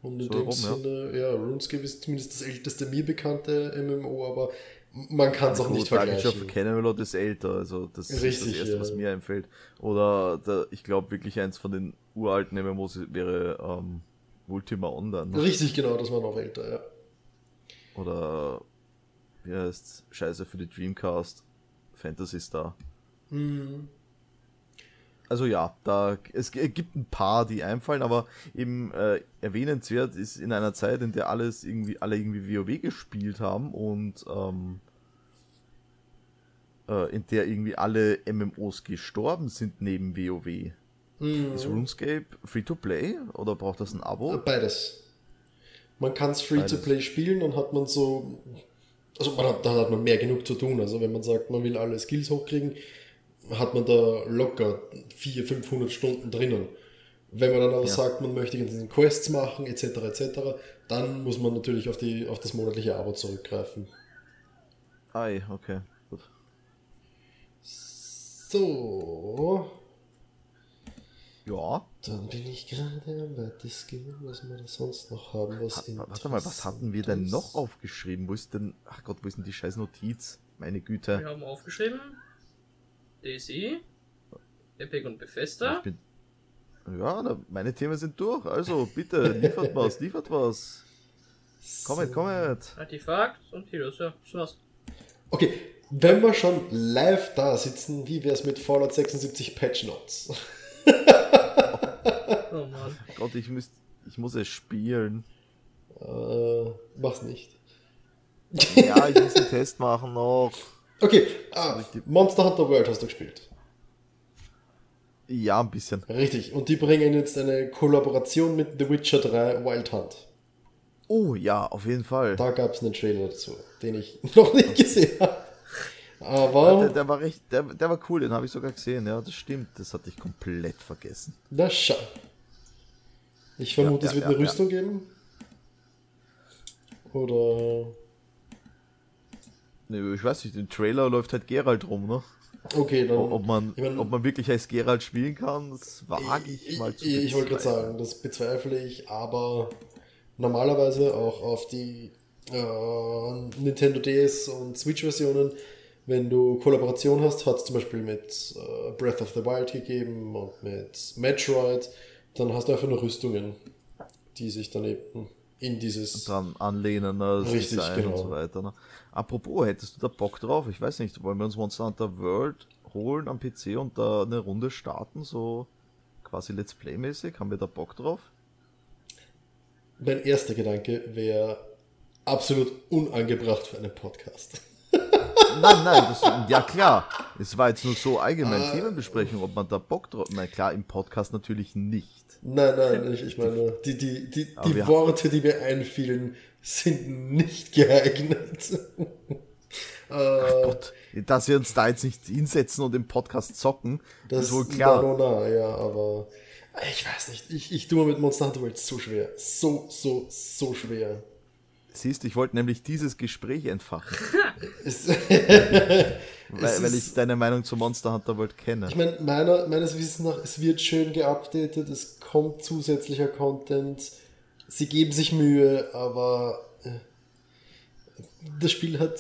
Und in so dem rum, Sinne, ja. ja, RuneScape ist zumindest das älteste mir bekannte M M O, aber man kann es auch nicht vergleichen. Camelot ist älter, also das Richtig, ist das Erste, ja. was mir einfällt. Oder der, ich glaube wirklich eins von den uralten M M Os wäre ähm, Ultima Online. Ne? Richtig, genau, das war noch älter, ja. Oder wie heißt Scheiße für die Dreamcast Fantasy Star. Mhm. Also ja, da es gibt ein paar, die einfallen, aber eben äh, erwähnenswert ist in einer Zeit, in der alles irgendwie alle irgendwie WoW gespielt haben und ähm, äh, in der irgendwie alle M M Os gestorben sind neben WoW. Mhm. Ist RuneScape free to play oder braucht das ein Abo? Beides. Man kann es Free-to-Play spielen und hat man so, also man hat, dann hat man mehr genug zu tun. Also wenn man sagt, man will alle Skills hochkriegen, hat man da locker vierhundert, fünfhundert Stunden drinnen. Wenn man dann aber ja. sagt, man möchte diesen Quests machen, et cetera et cetera, dann muss man natürlich auf, die, auf das monatliche Abo zurückgreifen. Ei, okay, gut. So. Ja. Dann bin ich gerade am weitesten, was wir da sonst noch haben. Was ha, warte mal, was hatten wir denn noch aufgeschrieben? Wo ist denn, ach Gott, wo ist denn die scheiß Notiz? Meine Güte. Wir haben aufgeschrieben, DayZ, Epic und Bethesda. Ich bin, ja, na, meine Themen sind durch, also bitte, liefert was, liefert was. Kommet, kommet. Artifact und Heroes, ja, schon was. Okay, wenn wir schon live da sitzen, wie wär's mit Fallout sechsundsiebzig Patch Notes? Oh Mann. Gott, ich, müsst, ich muss es spielen. Äh, mach's nicht. Ja, ich muss den Test machen noch. Okay, ah, Monster Hunter World hast du gespielt. Ja, ein bisschen. Richtig, und die bringen jetzt eine Kollaboration mit The Witcher drei Wild Hunt. Oh ja, auf jeden Fall. Da gab's einen Trailer dazu, den ich noch nicht gesehen habe. Aber ja, der, der, war recht, der, der war cool, den habe ich sogar gesehen, ja, das stimmt, das hatte ich komplett vergessen. Na schau. Ich vermute, ja, ja, es wird ja, eine ja. Rüstung geben. Oder ne, ich weiß nicht, im Trailer läuft halt Geralt rum, ne? Okay, dann... Ob man, ich mein, ob man wirklich als Geralt spielen kann, das wage ich, ich mal zu bezweifeln. Ich wollte gerade sagen, das bezweifle ich, aber normalerweise auch auf die äh, Nintendo D S und Switch-Versionen, wenn du Kollaboration hast, hat es zum Beispiel mit äh, Breath of the Wild gegeben und mit Metroid, dann hast du einfach nur Rüstungen, die sich dann eben in dieses... Dran anlehnen, ne, das richtig, Design, genau, und so weiter. Ne? Apropos, hättest du da Bock drauf? Ich weiß nicht, wollen wir uns Monster Hunter World holen am P C und da eine Runde starten, so quasi Let's Play-mäßig? Haben wir da Bock drauf? Mein erster Gedanke wäre absolut unangebracht für einen Podcast. Nein, nein, das, ja klar, es war jetzt nur so allgemein ah, Themenbesprechung, ob man da Bock drauf... Na klar, im Podcast natürlich nicht. Nein, nein, ich, ich meine, die, die, die, die Worte, die mir einfielen, sind nicht geeignet. Ach Gott, dass wir uns da jetzt nicht hinsetzen und im Podcast zocken, das ist wohl klar. Na, na, na, ja, aber ich weiß nicht, ich, ich tue mir mit Monster Hunter World so schwer, so, so, so schwer. Siehst, ich wollte nämlich dieses Gespräch entfachen. weil, weil ich deine Meinung zu Monster Hunter World kenne. Ich meine, meiner, meines Wissens nach, es wird schön geupdatet, es kommt zusätzlicher Content, sie geben sich Mühe, aber das Spiel hat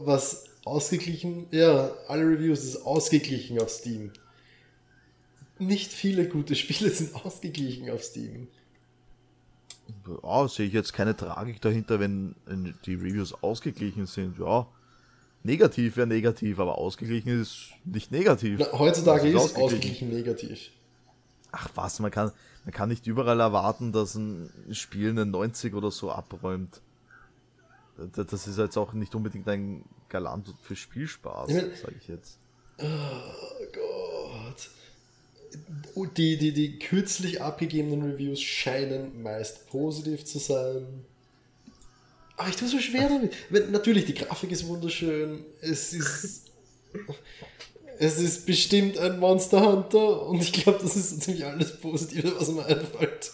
was ausgeglichen, ja, alle Reviews ist ausgeglichen auf Steam. Nicht viele gute Spiele sind ausgeglichen auf Steam. Ja, sehe ich jetzt keine Tragik dahinter, wenn die Reviews ausgeglichen sind. Ja, negativ wäre negativ, aber ausgeglichen ist nicht negativ. Na, heutzutage ist, ist ausgeglichen. ausgeglichen negativ. Ach was, man kann, man kann nicht überall erwarten, dass ein Spiel eine neunzig oder so abräumt. Das ist jetzt auch nicht unbedingt ein Galant für Spielspaß, sage ich jetzt. Oh Gott. Die, die, die kürzlich abgegebenen Reviews scheinen meist positiv zu sein. Aber ich tue so schwer damit. Wenn, natürlich, die Grafik ist wunderschön. Es ist, es ist bestimmt ein Monster Hunter und ich glaube, das ist so ziemlich alles Positive, was mir einfällt.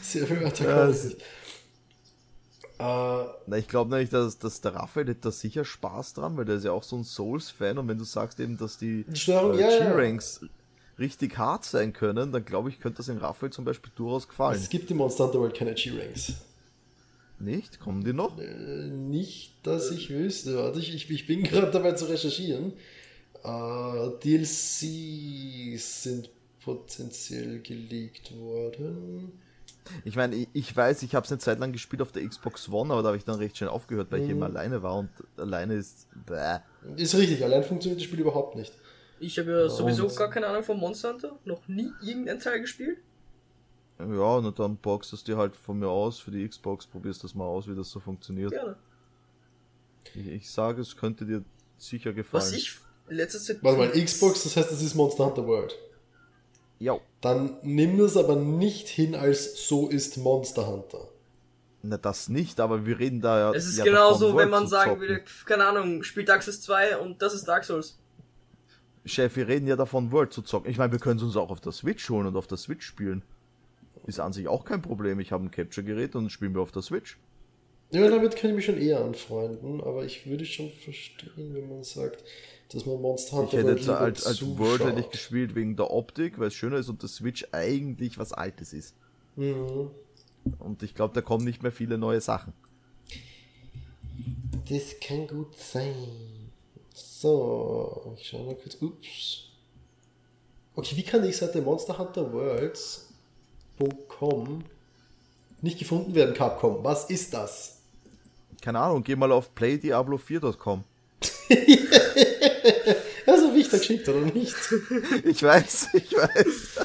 Sehr viel Attacken. Uh, Na, ich glaube nämlich, dass, dass der Raphael hat da sicher Spaß dran, weil der ist ja auch so ein Souls-Fan und wenn du sagst eben, dass die Störung, äh, ja, G-Ranks ja. richtig hart sein können, dann glaube ich, könnte das dem Raphael zum Beispiel durchaus gefallen. Es gibt im Monster Hunter World keine G-Ranks. Nicht? Kommen die noch? Äh, nicht, dass ich wüsste. Warte, ich, ich, ich bin gerade dabei zu recherchieren. Uh, D L Cs sind potenziell geleakt worden. Ich meine, ich, ich weiß, ich habe es eine Zeit lang gespielt auf der Xbox One, aber da habe ich dann recht schnell aufgehört, weil ich mhm. eben alleine war und alleine ist... Bäh. Ist richtig, allein funktioniert das Spiel überhaupt nicht. Ich habe ja und sowieso gar keine Ahnung von Monster Hunter, noch nie irgendein Teil gespielt. Ja, und dann boxst du es dir halt von mir aus für die Xbox, probierst das mal aus, wie das so funktioniert. Gerne. Ich, ich sage, es könnte dir sicher gefallen. Was ich letztes Zeit... Warte mal, Xbox, das heißt, das ist Monster Hunter World. Jo. Dann nimm das aber nicht hin als so ist Monster Hunter. Na, das nicht, aber wir reden da ja... Es ist ja genauso, davon, wenn man sagen zocken. Würde, keine Ahnung, spielt Dark Souls zwei und das ist Dark Souls. Chef, wir reden ja davon, World zu zocken. Ich meine, wir können es uns auch auf der Switch holen und auf der Switch spielen. Ist an sich auch kein Problem. Ich habe ein Capture-Gerät und spielen wir auf der Switch. Ja, damit kann ich mich schon eher anfreunden, aber ich würde schon verstehen, wenn man sagt... Dass man Monster Hunter ich hätte jetzt als, als World hätte ich gespielt wegen der Optik, weil es schöner ist und der Switch eigentlich was Altes ist. Mhm. Und ich glaube, da kommen nicht mehr viele neue Sachen. Das kann gut sein. So, ich schau mal kurz. Ups. Okay, wie kann ich seit dem Monster Hunter Worlds Punkt com nicht gefunden werden, Capcom? Was ist das? Keine Ahnung, geh mal auf play diablo vier Punkt com. Also wie ich da geschickt oder nicht? Ich weiß, ich weiß.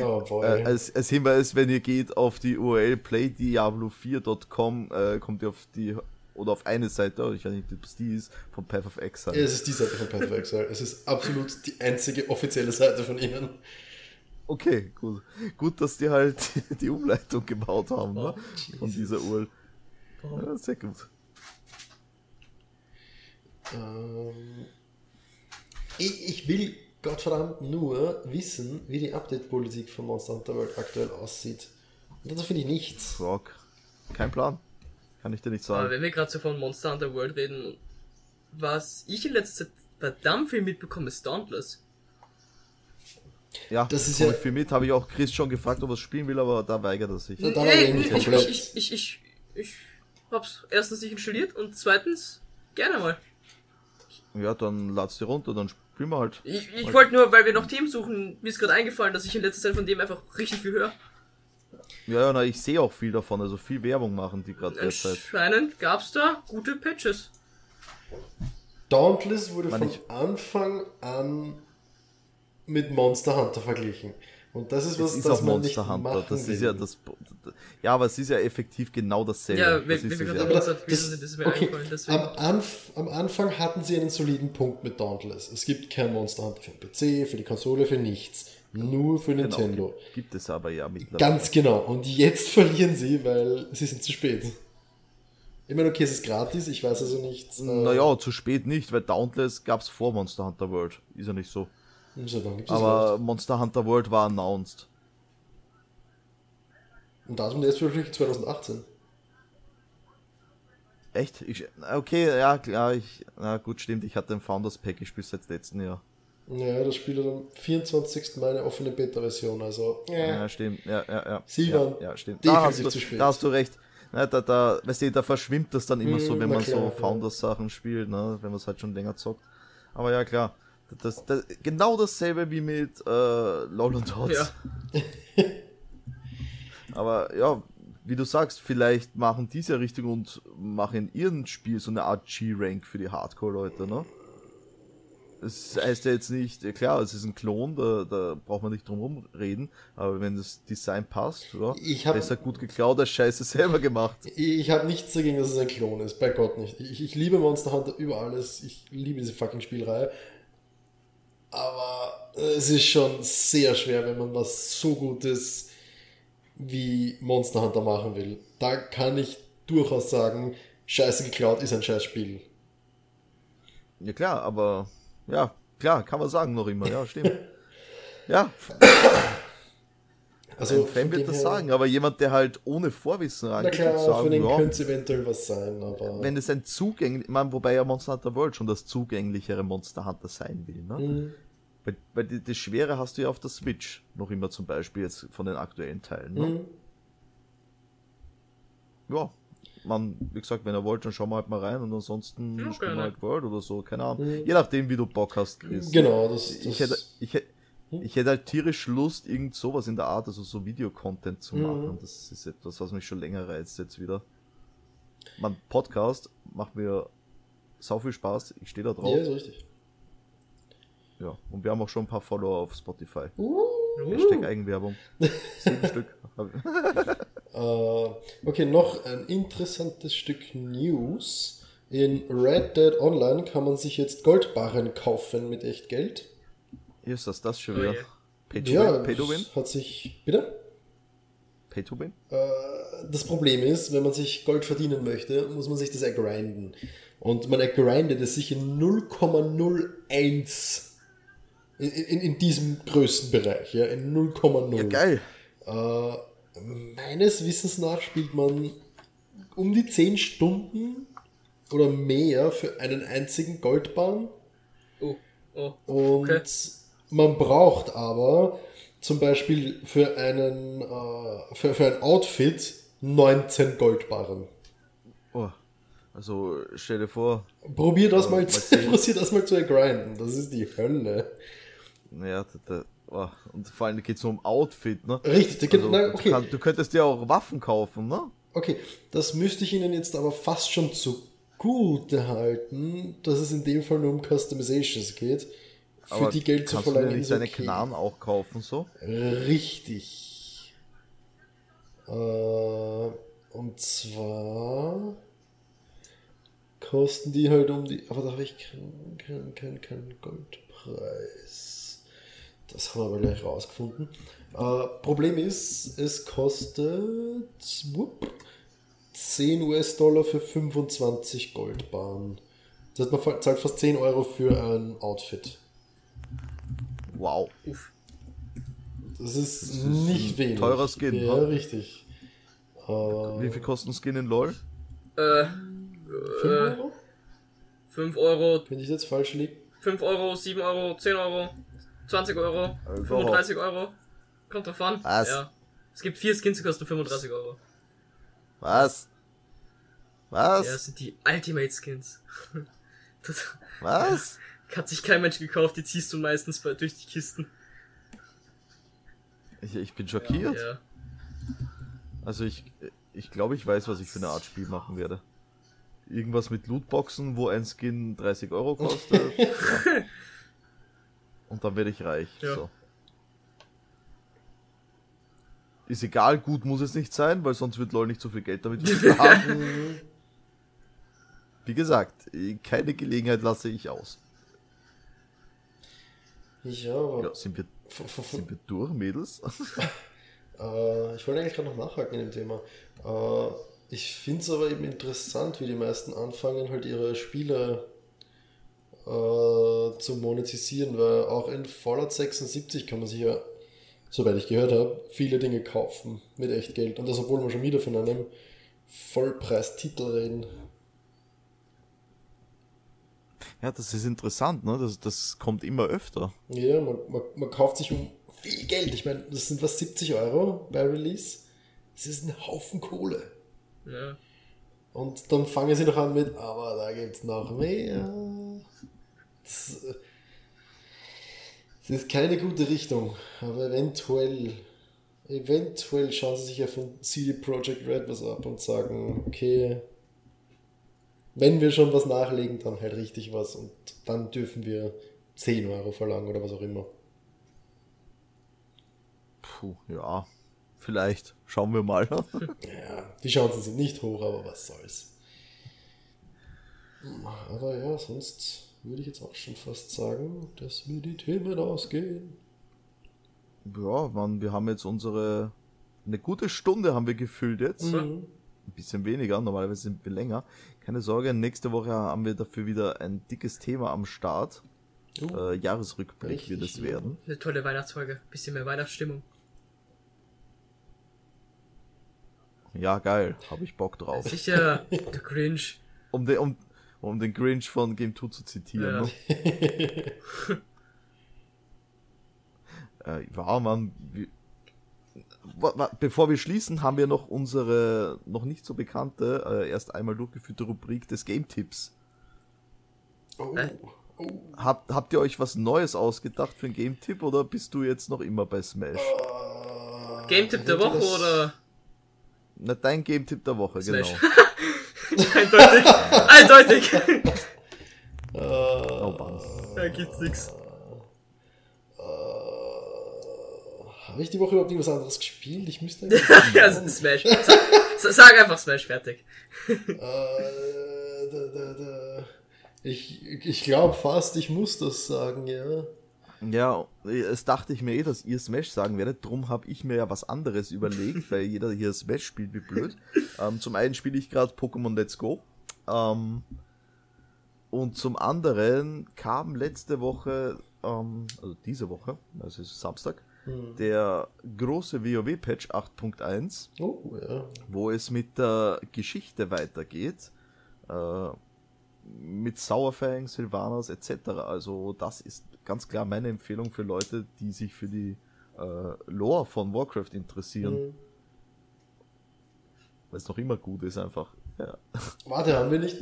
Oh boy. Äh, als, als Hinweis, wenn ihr geht auf die U R L play diablo vier Punkt com, äh, kommt ihr auf die oder auf eine Seite, ich weiß nicht, ob es die ist, von Path of Exile. Ja, es ist die Seite von Path of Exile. Es ist absolut die einzige offizielle Seite von ihnen. Okay, gut. Gut, dass die halt die Umleitung gebaut haben, oh, ne? Von dieser U R L. Oh. Ja, sehr gut. Ähm, ich, ich will Gottverdammt nur wissen, wie die Update-Politik von Monster Hunter World aktuell aussieht. Und dazu finde ich nichts. Frog. Kein Plan. Kann ich dir nicht sagen. Aber wenn wir gerade so von Monster Hunter World reden, was ich in letzter Zeit verdammt viel mitbekomme, ist Dauntless. Ja, das ist ja... viel mit. Habe ich auch Chris schon gefragt, ob er es spielen will, aber da weigert er sich. Nee, hey, ich, ich, ich, ich, ich, ich hab's erstens nicht installiert und zweitens gerne mal. Ja, dann lad's dir runter, dann spielen wir halt. Ich, ich wollte nur, weil wir noch Themen suchen, mir ist gerade eingefallen, dass ich in letzter Zeit von dem einfach richtig viel höre. Ja, na, ich sehe auch viel davon, also viel Werbung machen die gerade derzeit. Anscheinend gab's da gute Patches. Dauntless wurde Man von ich... Anfang an mit Monster Hunter verglichen. Und das ist was, das, ist das man Monster nicht Hunter. machen das ist ja das. Ja, aber es ist ja effektiv genau dasselbe. Ja, das wenn, ist wenn das ja. Das, das, das mir okay. am, Anf am Anfang hatten sie einen soliden Punkt mit Dauntless. Es gibt kein Monster Hunter für den P C, für die Konsole, für nichts. Nur für genau, Nintendo. Gibt es aber ja mittlerweile. Ganz genau. Und jetzt verlieren sie, weil sie sind zu spät. Ich meine, okay, es ist gratis, ich weiß also nicht. Äh naja, zu spät nicht, weil Dauntless gab es vor Monster Hunter World. Ist ja nicht so. Also, aber Monster Hunter World war announced. Und Datum der ist wirklich zwanzig achtzehn. Echt? Ich, okay, ja, klar. Ich, na gut, stimmt. Ich hatte ein Founders Pack gespielt seit letztem Jahr. Ja, das Spiel hat am vierundzwanzigsten Mai eine offene Beta-Version. Also, ja. ja, stimmt. Ja, ja, ja. Sie ja, waren ja, stimmt. definitiv da du, zu spät. Da hast du recht. Na, da, da, weißt du, da verschwimmt das dann immer hm, so, wenn man klar, so Founders-Sachen ja. spielt, ne? Wenn man es halt schon länger zockt. Aber ja, klar. Das, das, genau dasselbe wie mit äh, LOL und H O T S. Ja. Aber ja, wie du sagst, vielleicht machen die es ja richtig und machen in ihrem Spiel so eine Art G-Rank für die Hardcore-Leute, ne? Das heißt ja jetzt nicht, klar, es ist ein Klon, da, da braucht man nicht drum herum reden, aber wenn das Design passt, oder? Ich hab, besser gut geklaut als Scheiße selber gemacht. Ich habe nichts dagegen, dass es ein Klon ist, bei Gott nicht. Ich, ich liebe Monster Hunter über alles, ich liebe diese fucking Spielreihe. Aber es ist schon sehr schwer, wenn man was so Gutes wie Monster Hunter machen will. Da kann ich durchaus sagen, Scheiße geklaut ist ein Scheißspiel. Ja klar, aber ja, klar, kann man sagen noch immer, ja, stimmt. ja. Also ein Fan wird das sagen, aber jemand, der halt ohne Vorwissen rangeht, sagen, ja. Für den ja, könnte es eventuell was sein, aber... Wenn es ein zugänglich... Man, wobei ja Monster Hunter World schon das zugänglichere Monster Hunter sein will, ne? Mhm. Weil, weil die, die Schwere hast du ja auf der Switch noch immer zum Beispiel jetzt von den aktuellen Teilen, ne? Mhm. Ja, man, wie gesagt, wenn ihr wollt, dann schauen wir halt mal rein und ansonsten okay, spielen wir halt World oder so, keine Ahnung. Mhm. Je nachdem, wie du Bock hast, Chris. Genau, das... das ich hätte... Ich hätte Ich hätte halt tierisch Lust, irgend sowas in der Art, also so Video-Content zu machen. Mhm. Das ist etwas, was mich schon länger reizt jetzt wieder. Mein Podcast macht mir sau viel Spaß. Ich stehe da drauf. Ja, ist richtig. Ja, und wir haben auch schon ein paar Follower auf Spotify. Uh. Hashtag Eigenwerbung. Sieben Stück. uh, okay, noch ein interessantes Stück News. In Red Dead Online kann man sich jetzt Goldbarren kaufen mit echt Geld. Ist das das schon wieder? Oh, yeah. Pay to ja, win? Pay to win? Hat sich... Bitte? Pay to win? Äh, das Problem ist, wenn man sich Gold verdienen möchte, muss man sich das ergrinden. Und man ergrindet es sich in null Komma null eins. In, in, in diesem Größenbereich, ja, in null Komma null. Ja, geil. Äh, meines Wissens nach spielt man um die zehn Stunden oder mehr für einen einzigen Goldbarren. Oh, oh. Und... Okay. Man braucht aber zum Beispiel für einen äh, für, für ein Outfit neunzehn Goldbarren. Oh, also stell dir vor. Probier das, äh, mal, zu, probier das mal zu grinden. Das ist die Hölle. Naja, oh, und vor allem geht es um Outfit, ne? Richtig, also, na, okay. du, kann, du könntest dir auch Waffen kaufen, ne? Okay, das müsste ich Ihnen jetzt aber fast schon zugute halten, dass es in dem Fall nur um Customizations geht. Für aber die Geld zu verlangen. Kannst du nicht deine okay. Knarren auch kaufen, so? Richtig. Äh, und zwar kosten die halt um die... Aber da habe ich keinen kein, kein, kein Goldpreis. Das haben wir aber gleich rausgefunden. Äh, Problem ist, es kostet whoop, zehn US-Dollar für fünfundzwanzig Goldbarren. Das heißt, man zahlt fast zehn Euro für ein Outfit. Wow. Das ist, das ist nicht wenig. Teurer Skin. Ja, ne? Richtig. Uh, Wie viel kosten Skin in LoL? Äh, fünf Euro? fünf Euro. Wenn ich jetzt falsch liege. fünf Euro, sieben Euro, zehn Euro, zwanzig Euro, also fünfunddreißig Euro. Kommt drauf an. Was? Ja. Es gibt vier Skins, die kosten fünfunddreißig Euro. Was? Was? Ja, das sind die Ultimate Skins. Das was? Hat sich kein Mensch gekauft, die ziehst du meistens bei, durch die Kisten. Ich, ich bin schockiert. Ja, ja. Also ich, ich glaube, ich weiß, was ich für eine Art Spiel machen werde. Irgendwas mit Lootboxen, wo ein Skin dreißig Euro kostet. Ja. Und dann werde ich reich. Ja. So. Ist egal, gut muss es nicht sein, weil sonst wird LoL nicht so viel Geld damit haben. Wie gesagt, keine Gelegenheit lasse ich aus. Ja, aber... Ja, sind wir, sind wir durch, Mädels? Äh, ich wollte eigentlich gerade noch nachhaken in dem Thema. Äh, ich finde es aber eben interessant, wie die meisten anfangen, halt ihre Spiele äh, zu monetisieren, weil auch in Fallout sechsundsiebzig kann man sich ja, soweit ich gehört habe, viele Dinge kaufen mit echt Geld. Und das, obwohl wir schon wieder von einem Vollpreistitel reden. Ja, das ist interessant, ne? Das, das kommt immer öfter. Ja, man, man, man kauft sich um viel Geld. Ich meine, das sind was siebzig Euro bei Release. Das ist ein Haufen Kohle. Ja. Und dann fangen sie noch an mit, aber da gibt's noch mehr. Das, das ist keine gute Richtung. Aber eventuell, eventuell schauen sie sich ja von C D Projekt Red was ab und sagen, okay, wenn wir schon was nachlegen, dann halt richtig was und dann dürfen wir zehn Euro verlangen oder was auch immer. Puh, ja, vielleicht. Schauen wir mal. Ja, die Chancen sind nicht hoch, aber was soll's. Aber ja, sonst würde ich jetzt auch schon fast sagen, dass mir die Themen ausgehen. Ja, Mann, wir haben jetzt unsere... Eine gute Stunde haben wir gefüllt jetzt. Mhm. Ein bisschen weniger, normalerweise sind wir länger. Keine Sorge, nächste Woche haben wir dafür wieder ein dickes Thema am Start. Oh, äh, Jahresrückblick wird es werden. Eine tolle Weihnachtsfolge, bisschen mehr Weihnachtsstimmung. Ja, geil, hab ich Bock drauf. Sicher, der Grinch. Um den, um, um den Grinch von Game zwei zu zitieren. Ja, ne? äh, ja Mann, wie, bevor wir schließen, haben wir noch unsere noch nicht so bekannte, äh, erst einmal durchgeführte Rubrik des Game-Tipps. Oh. Oh. Habt, habt ihr euch was Neues ausgedacht für einen Game-Tipp oder bist du jetzt noch immer bei Smash? Uh, Game-Tipp der Woche das... oder? Na, dein Game-Tipp der Woche, Smash. Genau. Eindeutig. Eindeutig. uh, oh, Mann. Da gibt's nix. Habe ich die Woche überhaupt irgendwas anderes gespielt? Ich müsste eigentlich... ja, also Smash. Sag, sag einfach Smash, fertig. äh, da, da, da. Ich, ich glaube fast, ich muss das sagen, ja. Ja, es dachte ich mir eh, dass ihr Smash sagen werdet. Drum habe ich mir ja was anderes überlegt, weil jeder hier Smash spielt wie blöd. Ähm, zum einen spiele ich gerade Pokémon Let's Go. Ähm, und zum anderen kam letzte Woche, ähm, also diese Woche, also es ist Samstag, der große WoW-Patch acht Punkt eins, oh, ja, wo es mit der Geschichte weitergeht, äh, mit Sauerfang, Sylvanas et cetera. Also das ist ganz klar meine Empfehlung für Leute, die sich für die äh, Lore von Warcraft interessieren. Mhm. Weil es noch immer gut ist einfach. Ja. Warte, haben wir nicht...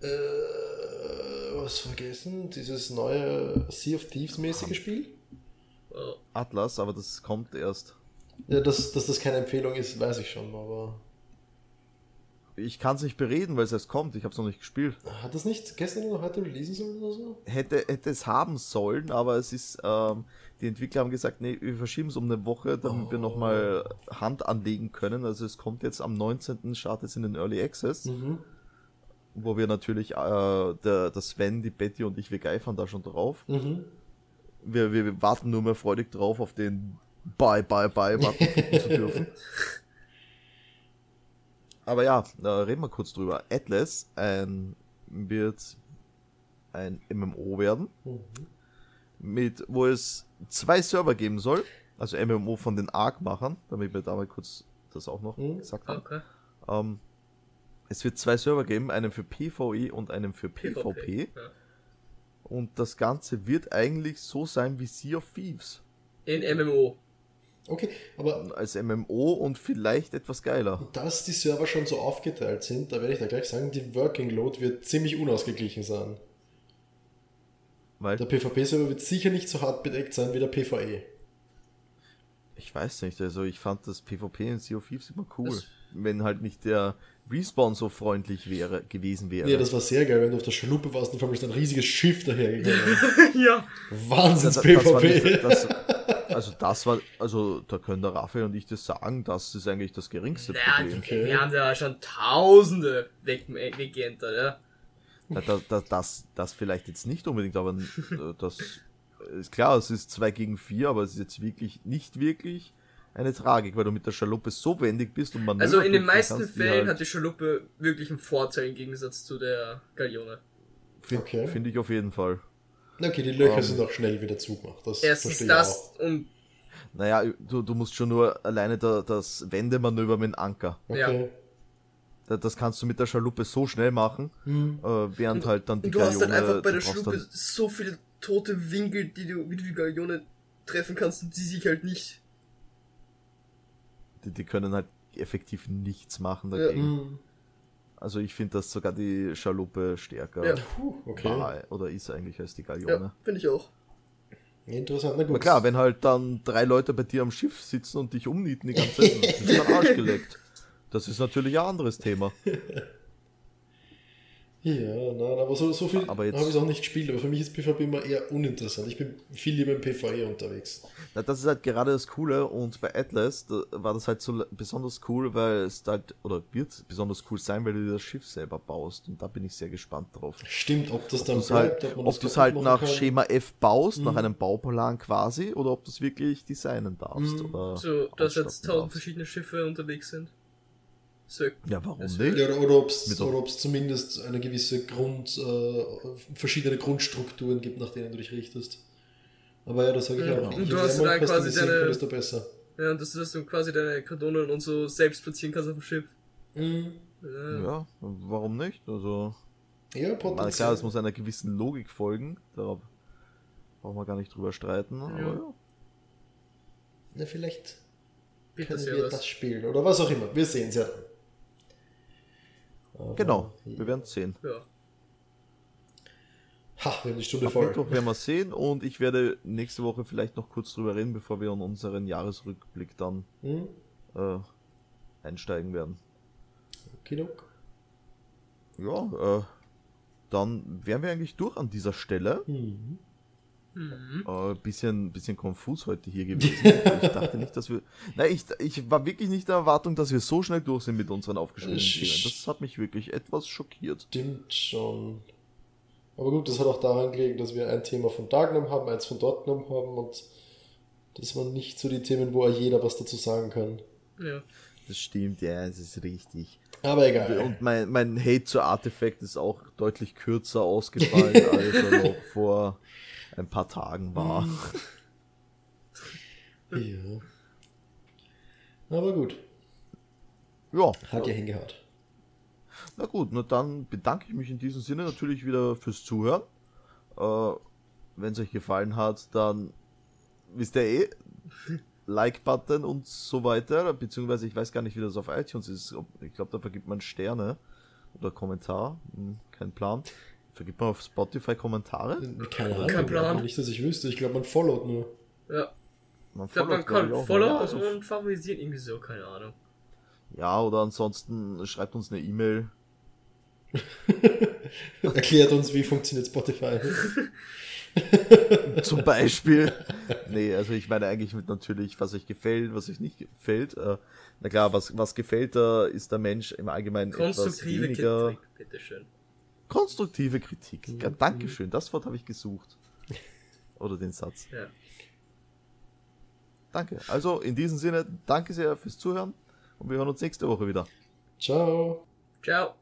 Äh, was vergessen? Dieses neue Sea of Thieves-mäßige Spiel? Atlas, aber das kommt erst. Ja, dass, dass das keine Empfehlung ist, weiß ich schon, aber... Ich kann es nicht bereden, weil es erst kommt. Ich habe es noch nicht gespielt. Hat das nicht gestern oder heute releasen sollen oder so? Hätte, hätte es haben sollen, aber es ist... Ähm, die Entwickler haben gesagt, nee, wir verschieben es um eine Woche, damit oh. wir nochmal Hand anlegen können. Also es kommt jetzt am neunzehnten startet es in den Early Access, mhm, wo wir natürlich... Äh, der, der Sven, die Betty und ich, wir geifern da schon drauf. Mhm. Wir, wir, wir warten nur mehr freudig drauf, auf den Bye, Bye, Bye warten zu dürfen. Aber ja, da reden wir kurz drüber. Atlas ein, wird ein M M O werden, mhm, mit, wo es zwei Server geben soll. Also M M O von den Ark-Machern, damit wir da mal kurz das auch noch mhm. gesagt haben. Okay. Ähm, es wird zwei Server geben, einen für PvE und einen für PvP. PvP ja. Und das Ganze wird eigentlich so sein wie Sea of Thieves. In M M O. Okay, aber als M M O und vielleicht etwas geiler. Dass die Server schon so aufgeteilt sind, da werde ich da gleich sagen, die Working Load wird ziemlich unausgeglichen sein. Weil der PvP-Server wird sicher nicht so hart bedeckt sein wie der PvE. Ich weiß nicht, also ich fand das PvP in Sea of Thieves immer cool. Das wenn halt nicht der Respawn so freundlich wäre, gewesen wäre. Ja, das war sehr geil, wenn du auf der Schluppe warst und vor allem ist ein riesiges Schiff dahergegangen. Ja. Wahnsinns-PvP. Das, das also das war, also da können der Raphael und ich das sagen, das ist eigentlich das geringste naja, Problem. Okay. Wir haben ja schon tausende Weggenter, oder? Ja, da, da, das, das vielleicht jetzt nicht unbedingt, aber das ist klar, es ist zwei gegen vier, aber es ist jetzt wirklich, nicht wirklich eine Tragik, weil du mit der Schaluppe so wendig bist und man... Also in den meisten Fällen die halt hat die Schaluppe wirklich einen Vorteil im Gegensatz zu der Galeone. Finde okay. find ich auf jeden Fall. Okay, die Löcher um, sind auch schnell wieder zugemacht. Das erstens das auch. Und... Naja, du, du musst schon nur alleine da, das Wendemanöver mit dem Anker. Okay. Ja. Das kannst du mit der Schaluppe so schnell machen, hm. äh, während und, halt dann die Galeone... Du hast dann einfach bei der Schaluppe dann... so viele tote Winkel, die du, wie du die Galeone treffen kannst und die sich halt nicht... Die, die können halt effektiv nichts machen dagegen. Ja, mm. Also ich finde, dass sogar die Schaluppe stärker ja. okay. war oder ist eigentlich als die Galeone. Ja, finde ich auch. Interessant. Na gut. Aber klar, wenn halt dann drei Leute bei dir am Schiff sitzen und dich umnieten die ganze Zeit, dann ist dann Arsch geleckt. Das ist natürlich ein anderes Thema. Ja, nein, aber so, so viel habe ich es auch nicht gespielt, aber für mich ist PvP immer eher uninteressant. Ich bin viel lieber im PvE unterwegs. Na, das ist halt gerade das Coole und bei Atlas da war das halt so besonders cool, weil es halt, oder wird besonders cool sein, weil du dir das Schiff selber baust und da bin ich sehr gespannt drauf. Stimmt, ob das ob dann bleibt, halt, ob, ob du es halt nach kann. Schema F baust, mhm. nach einem Bauplan quasi, oder ob du es wirklich designen darfst. Mhm. Oder so, dass jetzt tausend verschiedene Schiffe unterwegs sind. Ja, warum nicht? Ja, oder ob es zumindest eine gewisse Grund, äh, verschiedene Grundstrukturen gibt, nach denen du dich richtest. Aber ja, das sage ich ja, auch. Und du hast dann quasi deine, desto besser. Ja, und dass du das dann quasi deine Kanonen und so selbst platzieren kannst auf dem Schiff. Mhm. Ja. Ja, warum nicht? Also, ja, Potenzial. Klar, es muss einer gewissen Logik folgen. Da brauchen wir gar nicht drüber streiten. Ja. Aber ja. Na, vielleicht können wir das spielen oder was auch immer. Wir sehen es ja. Aber genau, ja. wir werden es sehen. Ja. Ha, wir haben die Stunde voll. Mittwoch werden wir es sehen und ich werde nächste Woche vielleicht noch kurz drüber reden, bevor wir in unseren Jahresrückblick dann mhm. äh, einsteigen werden. Okay, ja, äh, dann wären wir eigentlich durch an dieser Stelle. Mhm. Mhm. Äh, bisschen, bisschen konfus heute hier gewesen. Ich dachte nicht, dass wir... Nein, ich, ich war wirklich nicht der Erwartung, dass wir so schnell durch sind mit unseren aufgeschriebenen Themen. Das hat mich wirklich etwas schockiert. Stimmt schon. Aber gut, das hat auch daran gelegen, dass wir ein Thema von da genommen haben, eins von dort genommen haben und das waren nicht so die Themen, wo jeder was dazu sagen kann. Ja. Das stimmt, ja, es ist richtig. Aber egal. Und mein, mein Hate zu Artifact ist auch deutlich kürzer ausgefallen, als er noch vor... ein paar Tagen war. Ja. Aber gut. Ja. Hat ja hingehaut. Na gut, na dann bedanke ich mich in diesem Sinne natürlich wieder fürs Zuhören. Äh, wenn es euch gefallen hat, dann wisst ihr eh, Like-Button und so weiter, beziehungsweise ich weiß gar nicht, wie das auf iTunes ist. Ich glaube, da vergibt man Sterne oder Kommentar. Hm, kein Plan. Vergibt man auf Spotify Kommentare? Keine Ahnung. Kein Plan. Nicht, dass ich wüsste. Ich glaube, man followt nur. Ja. Man ich glaube, man kann follow also und favorisiert irgendwie so. Keine Ahnung. Ja, oder ansonsten schreibt uns eine E-Mail. Erklärt uns, wie funktioniert Spotify. Zum Beispiel. Nee, also ich meine eigentlich mit natürlich, was euch gefällt, was euch nicht gefällt. Äh, na klar, was, was gefällt, äh, ist der Mensch im Allgemeinen etwas weniger... Kritik, bitteschön. Konstruktive Kritik. Ja, Dankeschön, das Wort habe ich gesucht. Oder den Satz. Ja. Danke. Also in diesem Sinne, danke sehr fürs Zuhören und wir hören uns nächste Woche wieder. Ciao. Ciao.